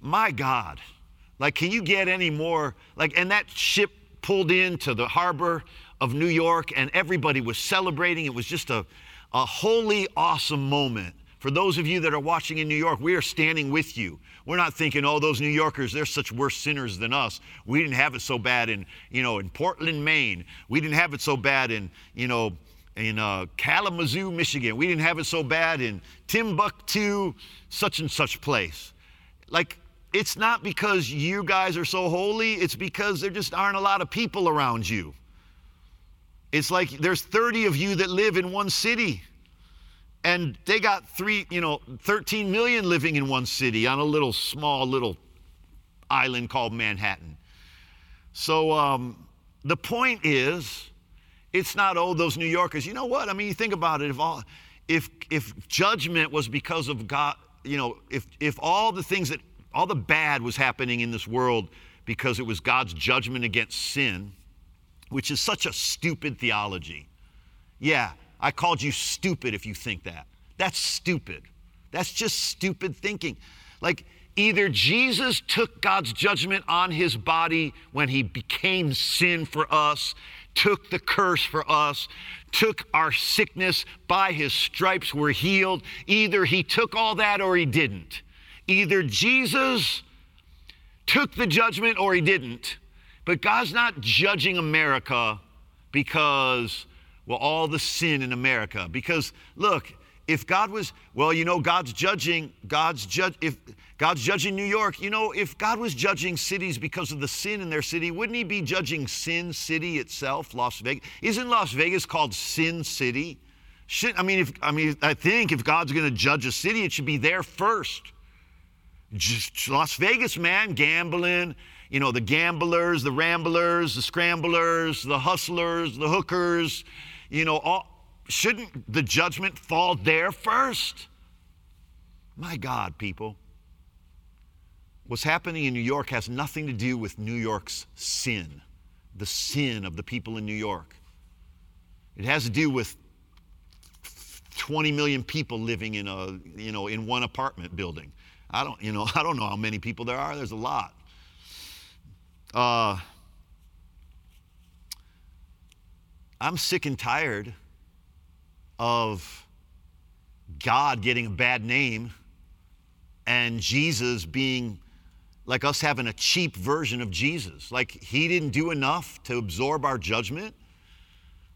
My God, like, can you get any more? Like, and that ship pulled into the harbor of New York, and everybody was celebrating. It was just a holy, awesome moment. For those of you that are watching in New York, we are standing with you. We're not thinking, oh, those New Yorkers, they're such worse sinners than us. We didn't have it so bad in Portland, Maine. We didn't have it so bad in Kalamazoo, Michigan. We didn't have it so bad in Timbuktu, such and such place. Like, it's not because you guys are so holy. It's because there just aren't a lot of people around you. It's like there's 30 of you that live in one city. And they got 13 million living in one city on a little small little island called Manhattan. So the point is, it's not, oh, those New Yorkers. You know what? I mean, you think about it. If judgment was because of God, if all the bad was happening in this world because it was God's judgment against sin, which is such a stupid theology. Yeah. I called you stupid if you think that. That's stupid. That's just stupid thinking. Like, either Jesus took God's judgment on his body when he became sin for us, took the curse for us, took our sickness, by his stripes we're healed. Either he took all that or he didn't. Either Jesus took the judgment or he didn't. But God's not judging America because... well, all the sin in America. Because look, if God was, well, you know, if God's judging New York, you know, if God was judging cities because of the sin in their city, wouldn't he be judging Sin City itself, Las Vegas? Isn't Las Vegas called Sin City? I think if God's going to judge a city, it should be there first. Just Las Vegas, man, gambling. You know, the gamblers, the ramblers, the scramblers, the hustlers, the hookers, shouldn't the judgment fall there first? My God, people. What's happening in New York has nothing to do with New York's sin, the sin of the people in New York. It has to do with 20 million people living in one apartment building. I don't know how many people there are. There's a lot. I'm sick and tired of God getting a bad name and Jesus being like us having a cheap version of Jesus. Like, he didn't do enough to absorb our judgment.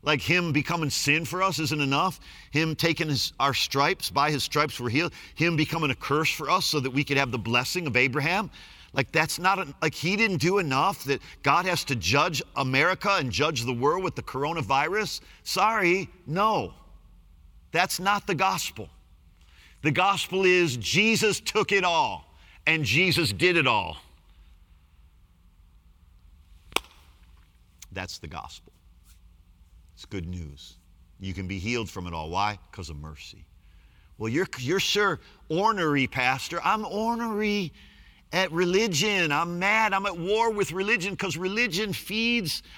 Like, him becoming sin for us isn't enough. Him taking our stripes, by his stripes we're healed. Him becoming a curse for us so that we could have the blessing of Abraham. Like, that's like, he didn't do enough that God has to judge America and judge the world with the coronavirus? Sorry, no. That's not the gospel. The gospel is Jesus took it all and Jesus did it all. That's the gospel. It's good news. You can be healed from it all. Why? Because of mercy. Well, you're sure ornery, Pastor. I'm ornery at religion. I'm mad. I'm at war with religion because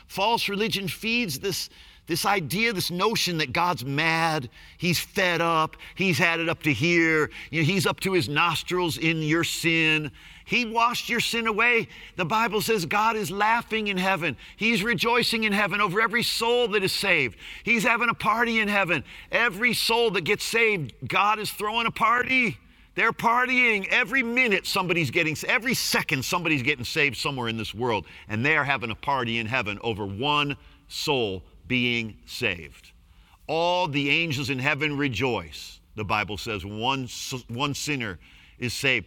false religion feeds this idea, this notion that God's mad. He's fed up. He's had it up to here. He's up to his nostrils in your sin. He washed your sin away. The Bible says God is laughing in heaven. He's rejoicing in heaven over every soul that is saved. He's having a party in heaven. Every soul that gets saved, God is throwing a party. They're partying. Every minute every second somebody's getting saved somewhere in this world, and they are having a party in heaven over one soul being saved. All the angels in heaven rejoice. The Bible says one sinner is saved.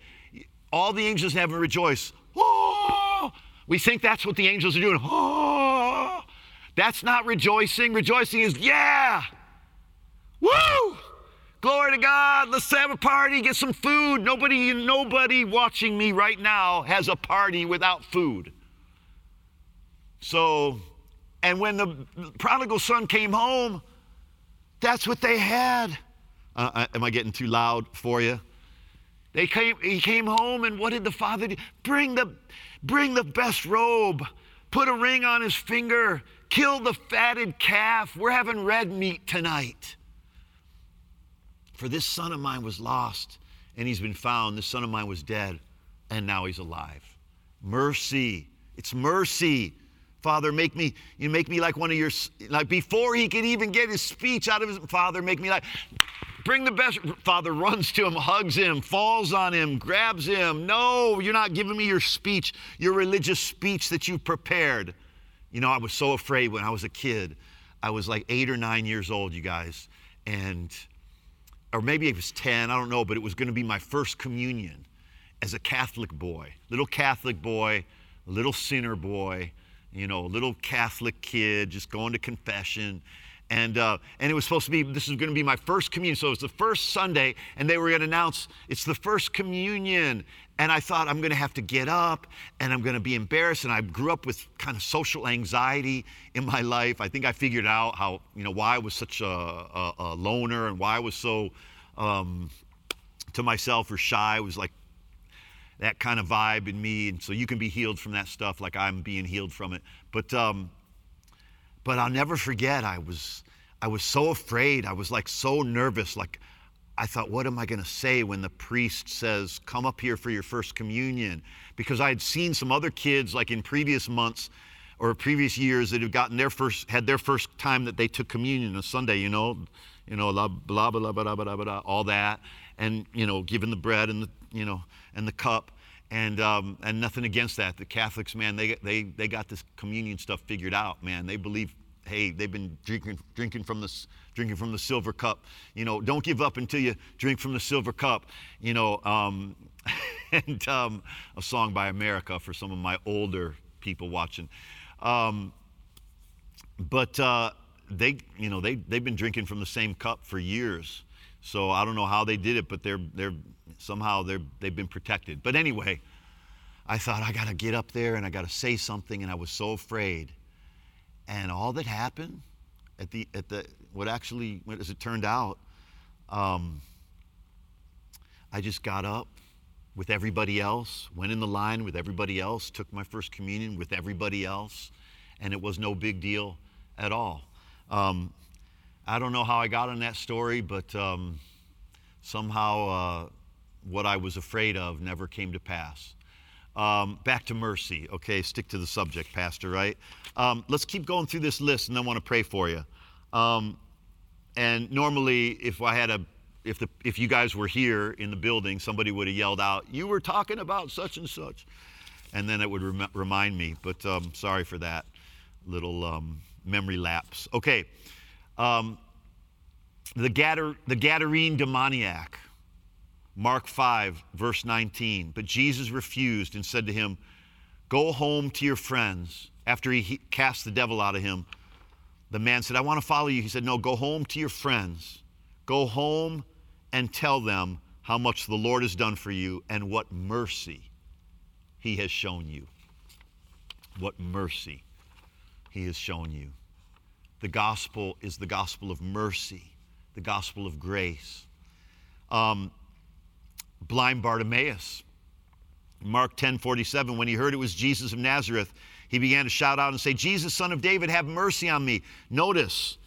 All the angels in heaven rejoice. Oh! We think that's what the angels are doing. Oh! That's not rejoicing. Rejoicing is, yeah! Woo! Glory to God, let's have a party, get some food. Nobody watching me right now has a party without food. So, and when the prodigal son came home, that's what they had. Am I getting too loud for you? He came home, and what did the father do? Bring the best robe, put a ring on his finger, Kill the fatted calf. We're having red meat tonight. For this son of mine was lost and he's been found. This son of mine was dead and now he's alive. Mercy. It's mercy. Father, make me like one of your, like before he could even get his speech out of his, Father, make me like, bring the best. Father runs to him, hugs him, falls on him, grabs him. No, you're not giving me your speech, your religious speech that you've prepared. You know, I was so afraid when I was a kid. I was like 8 or 9 years old, you guys. Or maybe it was 10, I don't know, but it was going to be my first communion as a Catholic boy, little sinner boy, you know, little Catholic kid, just going to confession. And it was supposed to be, this is going to be my first communion. So it was the first Sunday and they were going to announce it's the first communion. And I thought I'm going to have to get up and I'm going to be embarrassed. And I grew up with kind of social anxiety in my life. I think I figured out how, you know, why I was such a loner and why I was so to myself or shy. It was like that kind of vibe in me. And so you can be healed from that stuff like I'm being healed from it. But I'll never forget, I was so afraid. I was like so nervous. Like I thought, what am I going to say when the priest says, come up here for your first communion? Because I had seen some other kids like in previous months or previous years that had gotten their first time that they took communion on a Sunday, you know, blah, blah, blah, blah, blah, blah, all that. And, you know, giving the bread and the, you know, and the cup. And nothing against that. The Catholics, man, they got this communion stuff figured out, man. They believe, hey, they've been drinking from the silver cup. You know, don't give up until you drink from the silver cup. You know, and a song by America for some of my older people watching. But they, you know, they've been drinking from the same cup for years. So I don't know how they did it, but they've been protected. But anyway, I thought I got to get up there and I got to say something, and I was so afraid. And all that happened as it turned out, I just got up with everybody else, went in the line with everybody else, took my first communion with everybody else, and it was no big deal at all. I don't know how I got on that story, but somehow what I was afraid of never came to pass. Back to mercy. Okay, stick to the subject, Pastor, right? Let's keep going through this list, and I want to pray for you. And normally, if you guys were here in the building, somebody would have yelled out, "You were talking about such and such," and then it would remind me. But sorry for that little memory lapse. Okay. The Gadarene demoniac, Mark 5, verse 19. But Jesus refused and said to him, "Go home to your friends." After he cast the devil out of him, the man said, "I want to follow you." He said, "No, go home to your friends. Go home and tell them how much the Lord has done for you and what mercy he has shown you." What mercy he has shown you. The gospel is the gospel of mercy, the gospel of grace. Blind Bartimaeus, Mark 10:47, when he heard it was Jesus of Nazareth, he began to shout out and say, "Jesus, Son of David, have mercy on me." Notice,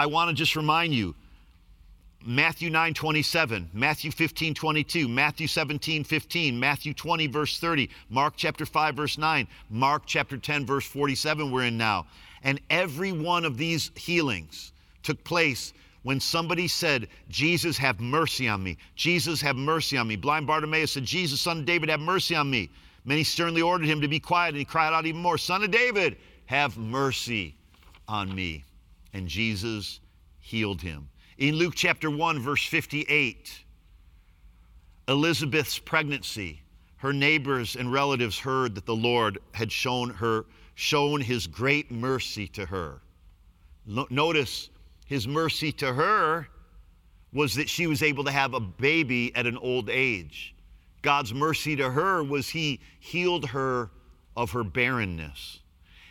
I want to just remind you, Matthew 9:27, Matthew 15:22, Matthew 17:15, Matthew 20, verse 30, Mark chapter 5, verse 9, Mark chapter 10, verse 47 we're in now. And every one of these healings took place when somebody said, "Jesus, have mercy on me. Jesus, have mercy on me." Blind Bartimaeus said, "Jesus, Son of David, have mercy on me." Many sternly ordered him to be quiet, and he cried out even more, "Son of David, have mercy on me." And Jesus healed him. In Luke chapter 1, verse 58, Elizabeth's pregnancy, her neighbors and relatives heard that the Lord had shown his great mercy to her. Notice his mercy to her was that she was able to have a baby at an old age. God's mercy to her was he healed her of her barrenness.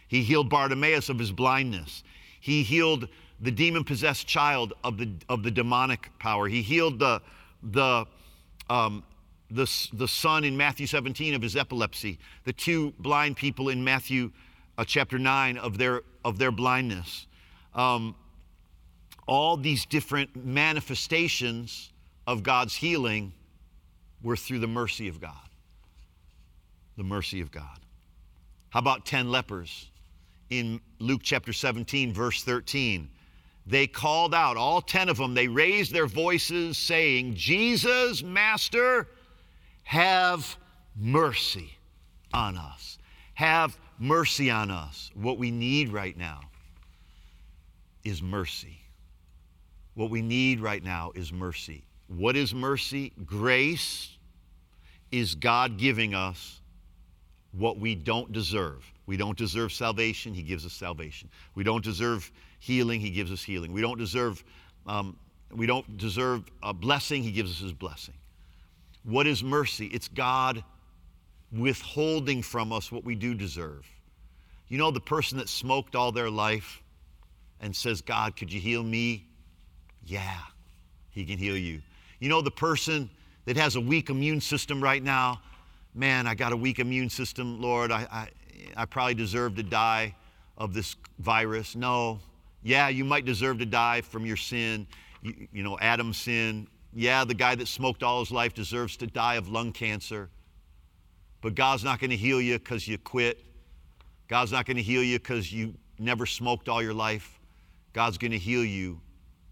He healed Bartimaeus of his blindness. He healed the demon-possessed child of the demonic power. He healed the son in Matthew 17 of his epilepsy. The two blind people in Matthew chapter 9 of their blindness. All these different manifestations of God's healing were through the mercy of God. The mercy of God. How about 10 lepers? In Luke chapter 17, verse 13, they called out, all 10 of them, they raised their voices saying, "Jesus, Master, have mercy on us. Have mercy on us." What we need right now is mercy. What we need right now is mercy. What is mercy? Grace is God giving us what we don't deserve. We don't deserve salvation, He gives us salvation. We don't deserve healing, He gives us healing. We don't deserve a blessing, He gives us His blessing. What is mercy? It's God withholding from us what we do deserve. You know, the person that smoked all their life and says, "God, could you heal me?" Yeah, He can heal you. You know, the person that has a weak immune system right now, "Man, I got a weak immune system, Lord, I probably deserve to die of this virus." No. Yeah, you might deserve to die from your sin, you know, Adam's sin. Yeah, the guy that smoked all his life deserves to die of lung cancer. But God's not going to heal you because you quit. God's not going to heal you because you never smoked all your life. God's going to heal you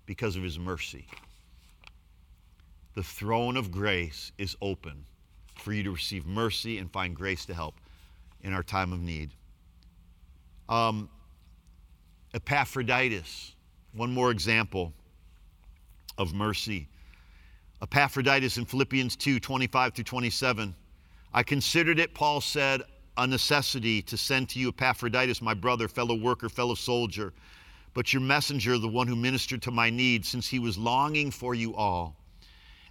because of His mercy. The throne of grace is open for you to receive mercy and find grace to help in our time of need. Epaphroditus, one more example of mercy. Epaphroditus in Philippians 2, 25 through 27. "I considered it," Paul said, "a necessity to send to you Epaphroditus, my brother, fellow worker, fellow soldier, but your messenger, the one who ministered to my need, since he was longing for you all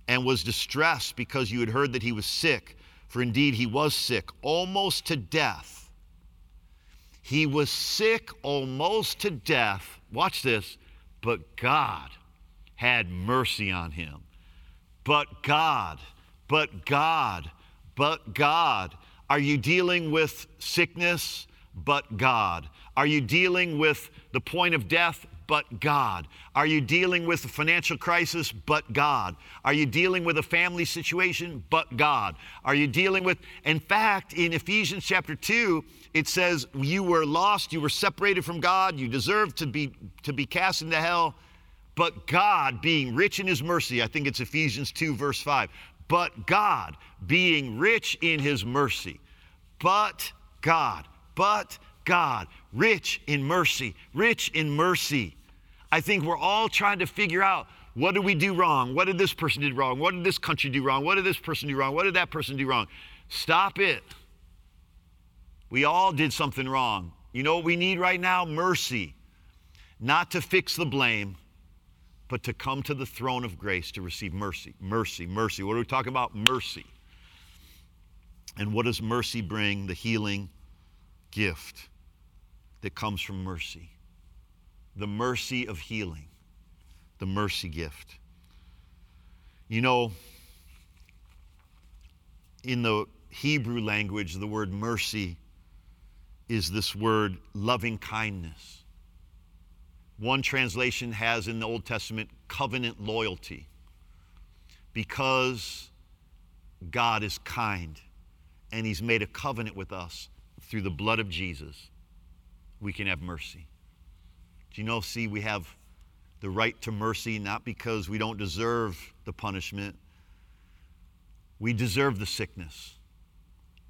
and was distressed because you had heard that he was sick. For indeed he was sick, almost to death. He was sick almost to death." Watch this. "But God had mercy on him." But God, but God, but God. Are you dealing with sickness? But God. Are you dealing with the point of death? But God. Are you dealing with a financial crisis? But God. Are you dealing with a family situation? But God. Are you dealing with, in fact, in Ephesians chapter 2, it says, you were lost, you were separated from God, you deserved to be cast into hell, but God, being rich in His mercy, I think it's Ephesians 2, verse 5, but God, being rich in His mercy, but God, rich in mercy, rich in mercy. I think we're all trying to figure out, what did we do wrong? What did this person do wrong? What did this country do wrong? What did this person do wrong? What did that person do wrong? Stop it. We all did something wrong. You know what we need right now? Mercy. Not to fix the blame, but to come to the throne of grace to receive mercy. Mercy, mercy. What are we talking about? Mercy. And what does mercy bring? The healing gift that comes from mercy. The mercy of healing, the mercy gift. You know, in the Hebrew language, the word mercy is this word loving kindness. One translation has in the Old Testament covenant loyalty, because God is kind and He's made a covenant with us through the blood of Jesus. We can have mercy. Do you know, see, we have the right to mercy, not because we don't deserve the punishment. We deserve the sickness.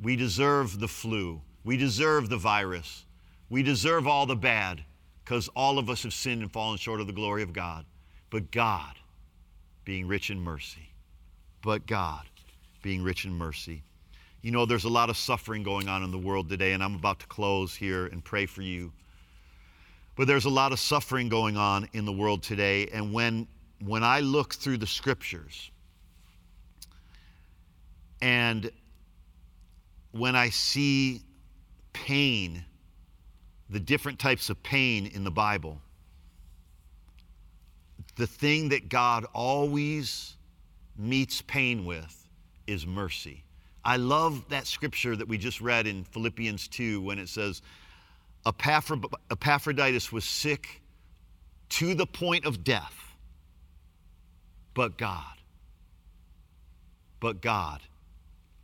We deserve the flu. We deserve the virus. We deserve all the bad, because all of us have sinned and fallen short of the glory of God. But God, being rich in mercy. But God, being rich in mercy. You know, there's a lot of suffering going on in the world today, and I'm about to close here and pray for you. But there's a lot of suffering going on in the world today, and when I look through the scriptures, and when I see pain, the different types of pain in the Bible, the thing that God always meets pain with is mercy. I love that scripture that we just read in Philippians 2 when it says, Epaphroditus was sick to the point of death, but God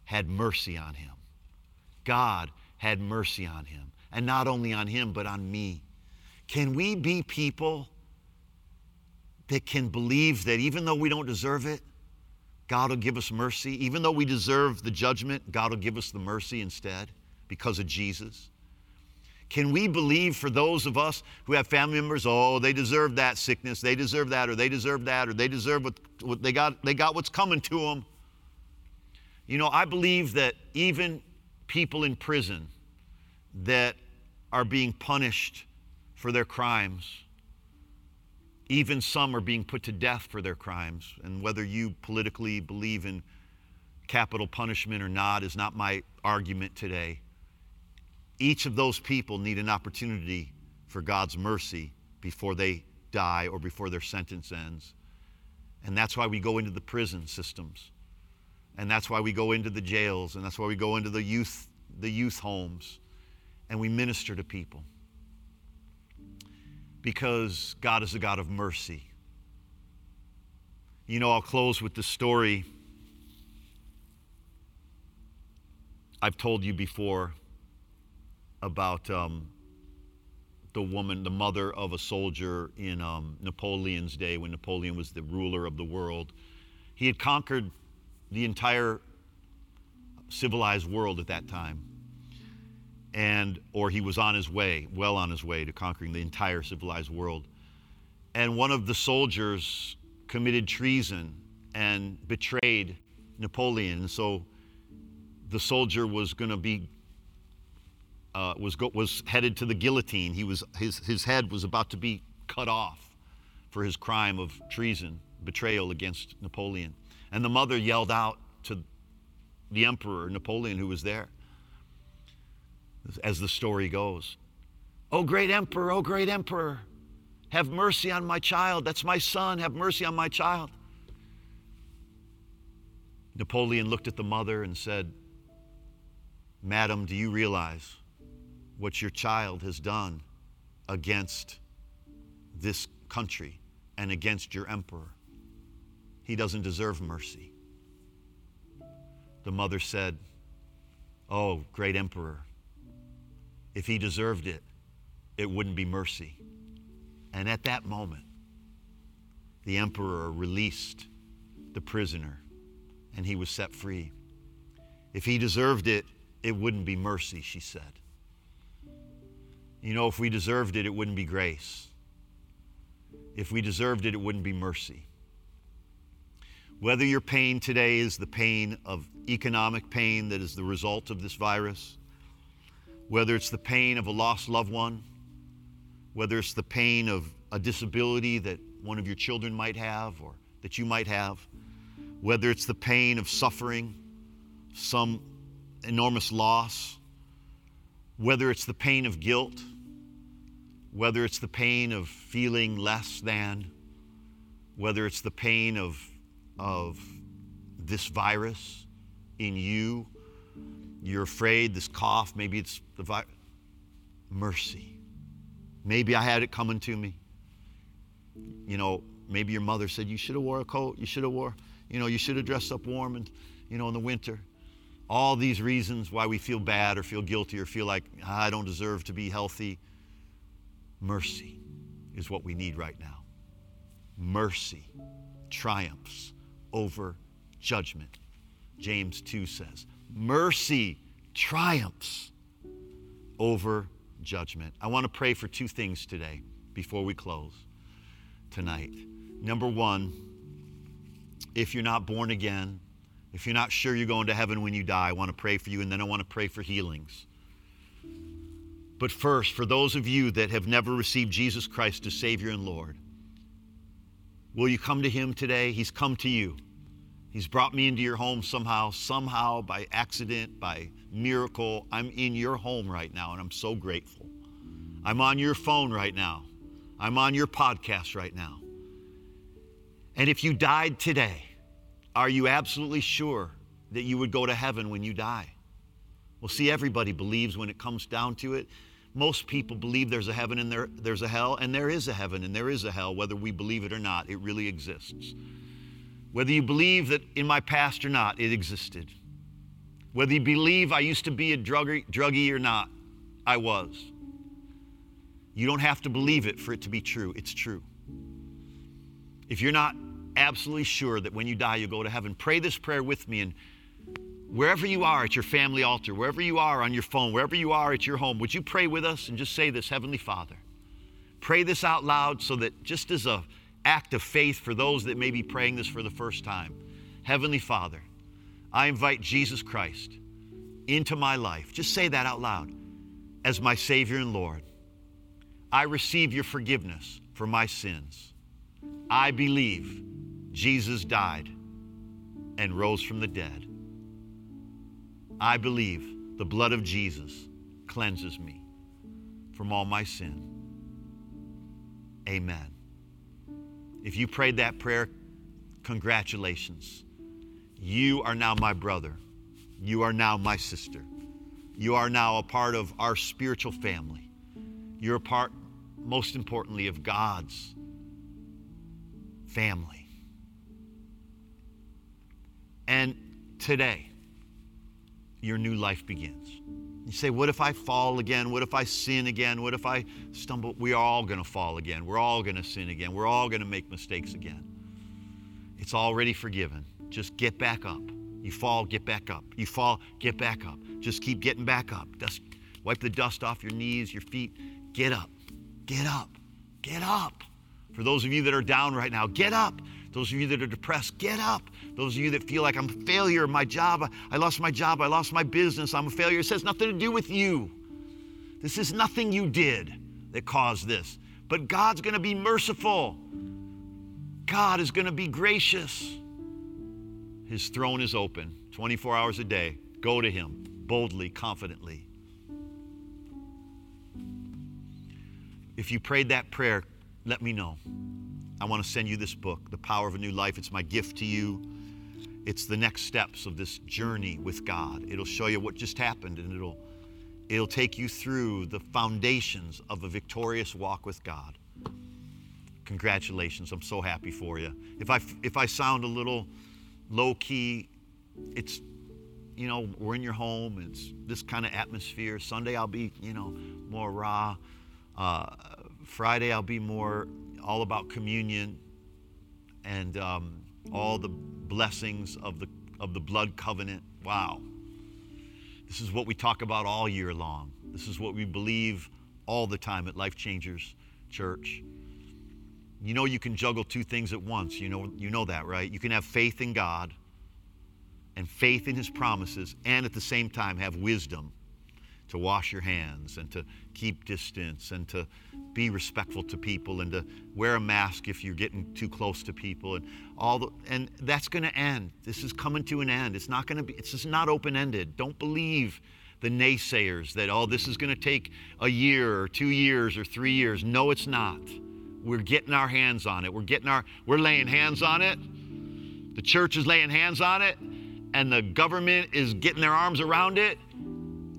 had mercy on him. God had mercy on him, and not only on him, but on me. Can we be people that can believe that even though we don't deserve it, God will give us mercy? Even though we deserve the judgment, God will give us the mercy instead because of Jesus. Can we believe for those of us who have family members, oh, they deserve that sickness, they deserve that, or they deserve that, or they deserve what they got what's coming to them. You know, I believe that even people in prison that are being punished for their crimes, even some are being put to death for their crimes. And whether you politically believe in capital punishment or not is not my argument today. Each of those people need an opportunity for God's mercy before they die or before their sentence ends. And that's why we go into the prison systems. And that's why we go into the jails. And that's why we go into the youth homes. And we minister to people. Because God is a God of mercy. You know, I'll close with this story I've told you before about the woman, the mother of a soldier in Napoleon's day, when Napoleon was the ruler of the world. He had conquered the entire civilized world at that time. Or he was on his way, well on his way to conquering the entire civilized world. And one of the soldiers committed treason and betrayed Napoleon. And so the soldier was going to be was headed to the guillotine. He was his head was about to be cut off for his crime of treason, betrayal against Napoleon. And the mother yelled out to the emperor, Napoleon, who was there, as the story goes, oh, great emperor, have mercy on my child. That's my son. Have mercy on my child." Napoleon looked at the mother and said, "Madam, do you realize what your child has done against this country and against your emperor? He doesn't deserve mercy." The mother said, "Oh, great emperor, if he deserved it, it wouldn't be mercy." And at that moment, the emperor released the prisoner and he was set free. "If he deserved it, it wouldn't be mercy," she said. You know, if we deserved it, it wouldn't be grace. If we deserved it, it wouldn't be mercy. Whether your pain today is the pain of economic pain that is the result of this virus, whether it's the pain of a lost loved one, whether it's the pain of a disability that one of your children might have or that you might have, whether it's the pain of suffering, some enormous loss, whether it's the pain of guilt, whether it's the pain of feeling less than, whether it's the pain of this virus in you, you're afraid, this cough, maybe it's the virus. Mercy. Maybe I had it coming to me. You know, maybe your mother said, "You should have wore a coat, you should have dressed up warm and, in the winter." All these reasons why we feel bad or feel guilty or feel like, I don't deserve to be healthy. Mercy is what we need right now. Mercy triumphs over judgment. James 2 says, mercy triumphs over judgment. I want to pray for two things today before we close tonight. Number one, if you're not born again, if you're not sure you're going to heaven when you die, I want to pray for you, and then I want to pray for healings. But first, for those of you that have never received Jesus Christ as Savior and Lord, will you come to Him today? He's come to you. He's brought me into your home somehow, by accident, by miracle. I'm in your home right now, and I'm so grateful. I'm on your phone right now. I'm on your podcast right now. And if you died today, are you absolutely sure that you would go to heaven when you die? Well, see, everybody believes when it comes down to it. Most people believe there's a heaven and there's a hell, and there is a heaven and there is a hell, whether we believe it or not. It really exists. Whether you believe that in my past or not, it existed. Whether you believe I used to be a druggie or not, I was. You don't have to believe it for it to be true. It's true. If you're not absolutely sure that when you die, you'll go to heaven, pray this prayer with me. And wherever you are at your family altar, wherever you are on your phone, wherever you are at your home, would you pray with us and just say this: Heavenly Father. Pray this out loud, so that just as an act of faith for those that may be praying this for the first time. Heavenly Father, I invite Jesus Christ into my life. Just say that out loud. As my Savior and Lord, I receive your forgiveness for my sins. I believe Jesus died and rose from the dead. I believe the blood of Jesus cleanses me from all my sin. Amen. If you prayed that prayer, congratulations. You are now my brother. You are now my sister. You are now a part of our spiritual family. You're a part, most importantly, of God's family. And today, your new life begins. You say, what if I fall again? What if I sin again? What if I stumble? We are all going to fall again. We're all going to sin again. We're all going to make mistakes again. It's already forgiven. Just get back up. You fall, get back up. You fall, get back up. Just keep getting back up. Just wipe the dust off your knees, your feet. Get up, get up, get up. For those of you that are down right now, get up. Those of you that are depressed, get up. Those of you that feel like I'm a failure, my job, I lost my job, I lost my business, I'm a failure. It has nothing to do with you. This is nothing you did that caused this. But God's going to be merciful. God is going to be gracious. His throne is open 24 hours a day. Go to Him boldly, confidently. If you prayed that prayer, let me know. I want to send you this book, The Power of a New Life. It's my gift to you. It's the next steps of this journey with God. It'll show you what just happened, and it'll take you through the foundations of a victorious walk with God. Congratulations. I'm so happy for you. If I sound a little low-key, it's, you know, we're in your home. It's this kind of atmosphere. Sunday I'll be, more raw. Friday I'll be more all about communion and all the blessings of the blood covenant. Wow. This is what we talk about all year long. This is what we believe all the time at Life Changers Church. You know you can juggle two things at once. You know that, right? You can have faith in God and faith in His promises, and at the same time have wisdom to wash your hands and to keep distance and to be respectful to people and to wear a mask if you're getting too close to people and that's going to end. This is coming to an end. It's just not open-ended. Don't believe the naysayers that, this is going to take a year or 2 years or 3 years. No, it's not. We're getting our hands on it. We're laying hands on it. The church is laying hands on it. And the government is getting their arms around it,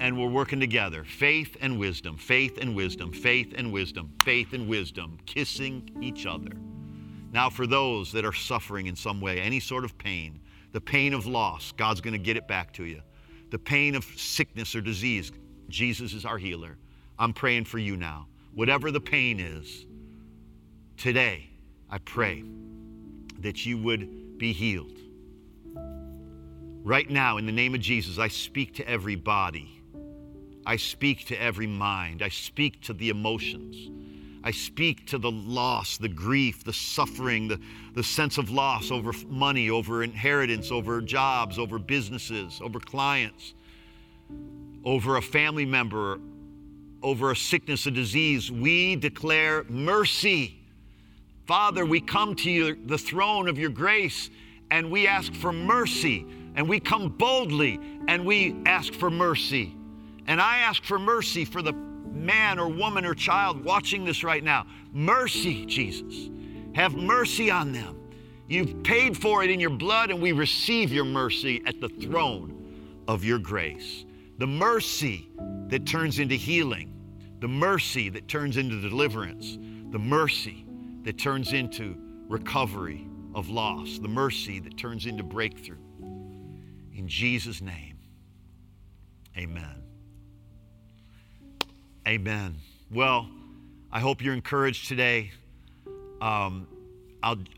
and we're working together. Faith and wisdom, faith and wisdom, faith and wisdom, faith and wisdom, kissing each other. Now, for those that are suffering in some way, any sort of pain, the pain of loss, God's going to get it back to you. The pain of sickness or disease, Jesus is our healer. I'm praying for you now. Whatever the pain is, today I pray that you would be healed. Right now, in the name of Jesus, I speak to every body. I speak to every mind. I speak to the emotions. I speak to the loss, the grief, the suffering, the sense of loss over money, over inheritance, over jobs, over businesses, over clients, over a family member, over a sickness, a disease. We declare mercy. Father, we come to you, the throne of your grace, and we ask for mercy. And we come boldly and we ask for mercy. And I ask for mercy for the man or woman or child watching this right now. Mercy, Jesus. Have mercy on them. You've paid for it in your blood, and we receive your mercy at the throne of your grace. The mercy that turns into healing, The mercy that turns into deliverance. The mercy that turns into recovery of loss. The mercy that turns into breakthrough. In Jesus' name, amen. Amen. Well, I hope you're encouraged today. I'm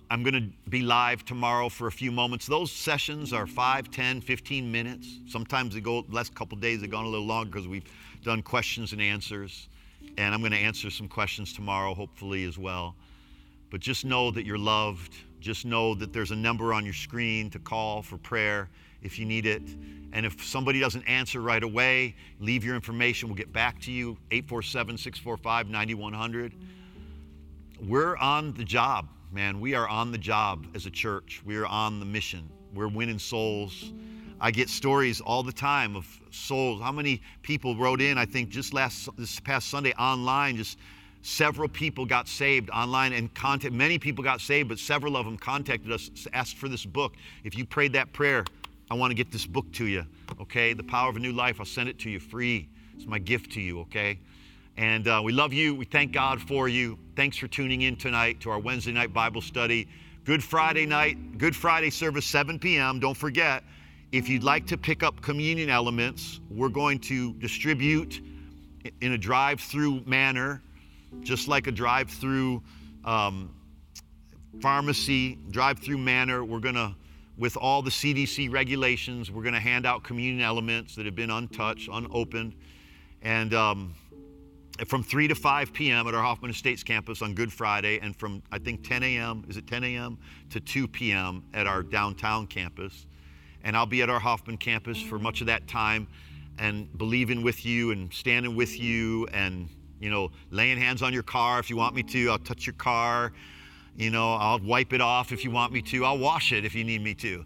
going to be live tomorrow for a few moments. Those sessions are 5, 10, 15 minutes. Sometimes they go, last couple days they've gone a little longer because we've done questions and answers. And I'm going to answer some questions tomorrow, hopefully, as well. But just know that you're loved. Just know that there's a number on your screen to call for prayer if you need it. And if somebody doesn't answer right away, leave your information. We'll get back to you, 847-645-9100. We're on the job, man. We are on the job as a church. We are on the mission. We're winning souls. I get stories all the time of souls. How many people wrote in, I think just this past Sunday online, just several people got saved online and contact. Many people got saved, but several of them contacted us, asked for this book. If you prayed that prayer, I want to get this book to you, okay? The Power of a New Life, I'll send it to you free. It's my gift to you, okay? And we love you. We thank God for you. Thanks for tuning in tonight to our Wednesday night Bible study. Good Friday night, Good Friday service, 7 p.m. Don't forget, if you'd like to pick up communion elements, we're going to distribute in a drive-through manner, just like a drive-through pharmacy, drive-through manner. We're going to, with all the CDC regulations, we're going to hand out communion elements that have been untouched, unopened. And from 3 to 5 p.m. at our Hoffman Estates campus on Good Friday, and from, I think, 10 a.m., is it 10 a.m. to 2 p.m. at our downtown campus. And I'll be at our Hoffman campus for much of that time and believing with you and standing with you and, you know, laying hands on your car if you want me to. I'll touch your car. You know, I'll wipe it off if you want me to. I'll wash it if you need me to.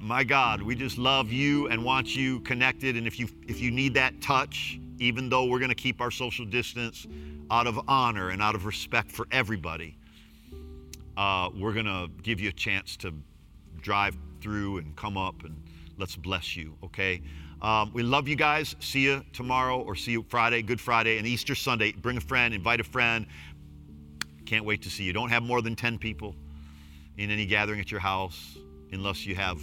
My God, we just love you and want you connected. And if you need that touch, even though we're going to keep our social distance out of honor and out of respect for everybody, we're going to give you a chance to drive through and come up and let's bless you, okay? We love you guys. See you tomorrow, or see you Friday, Good Friday, and Easter Sunday. Bring a friend, invite a friend. Can't wait to see you. Don't have more than 10 people in any gathering at your house unless you have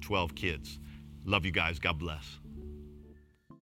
12 kids. Love you guys. God bless.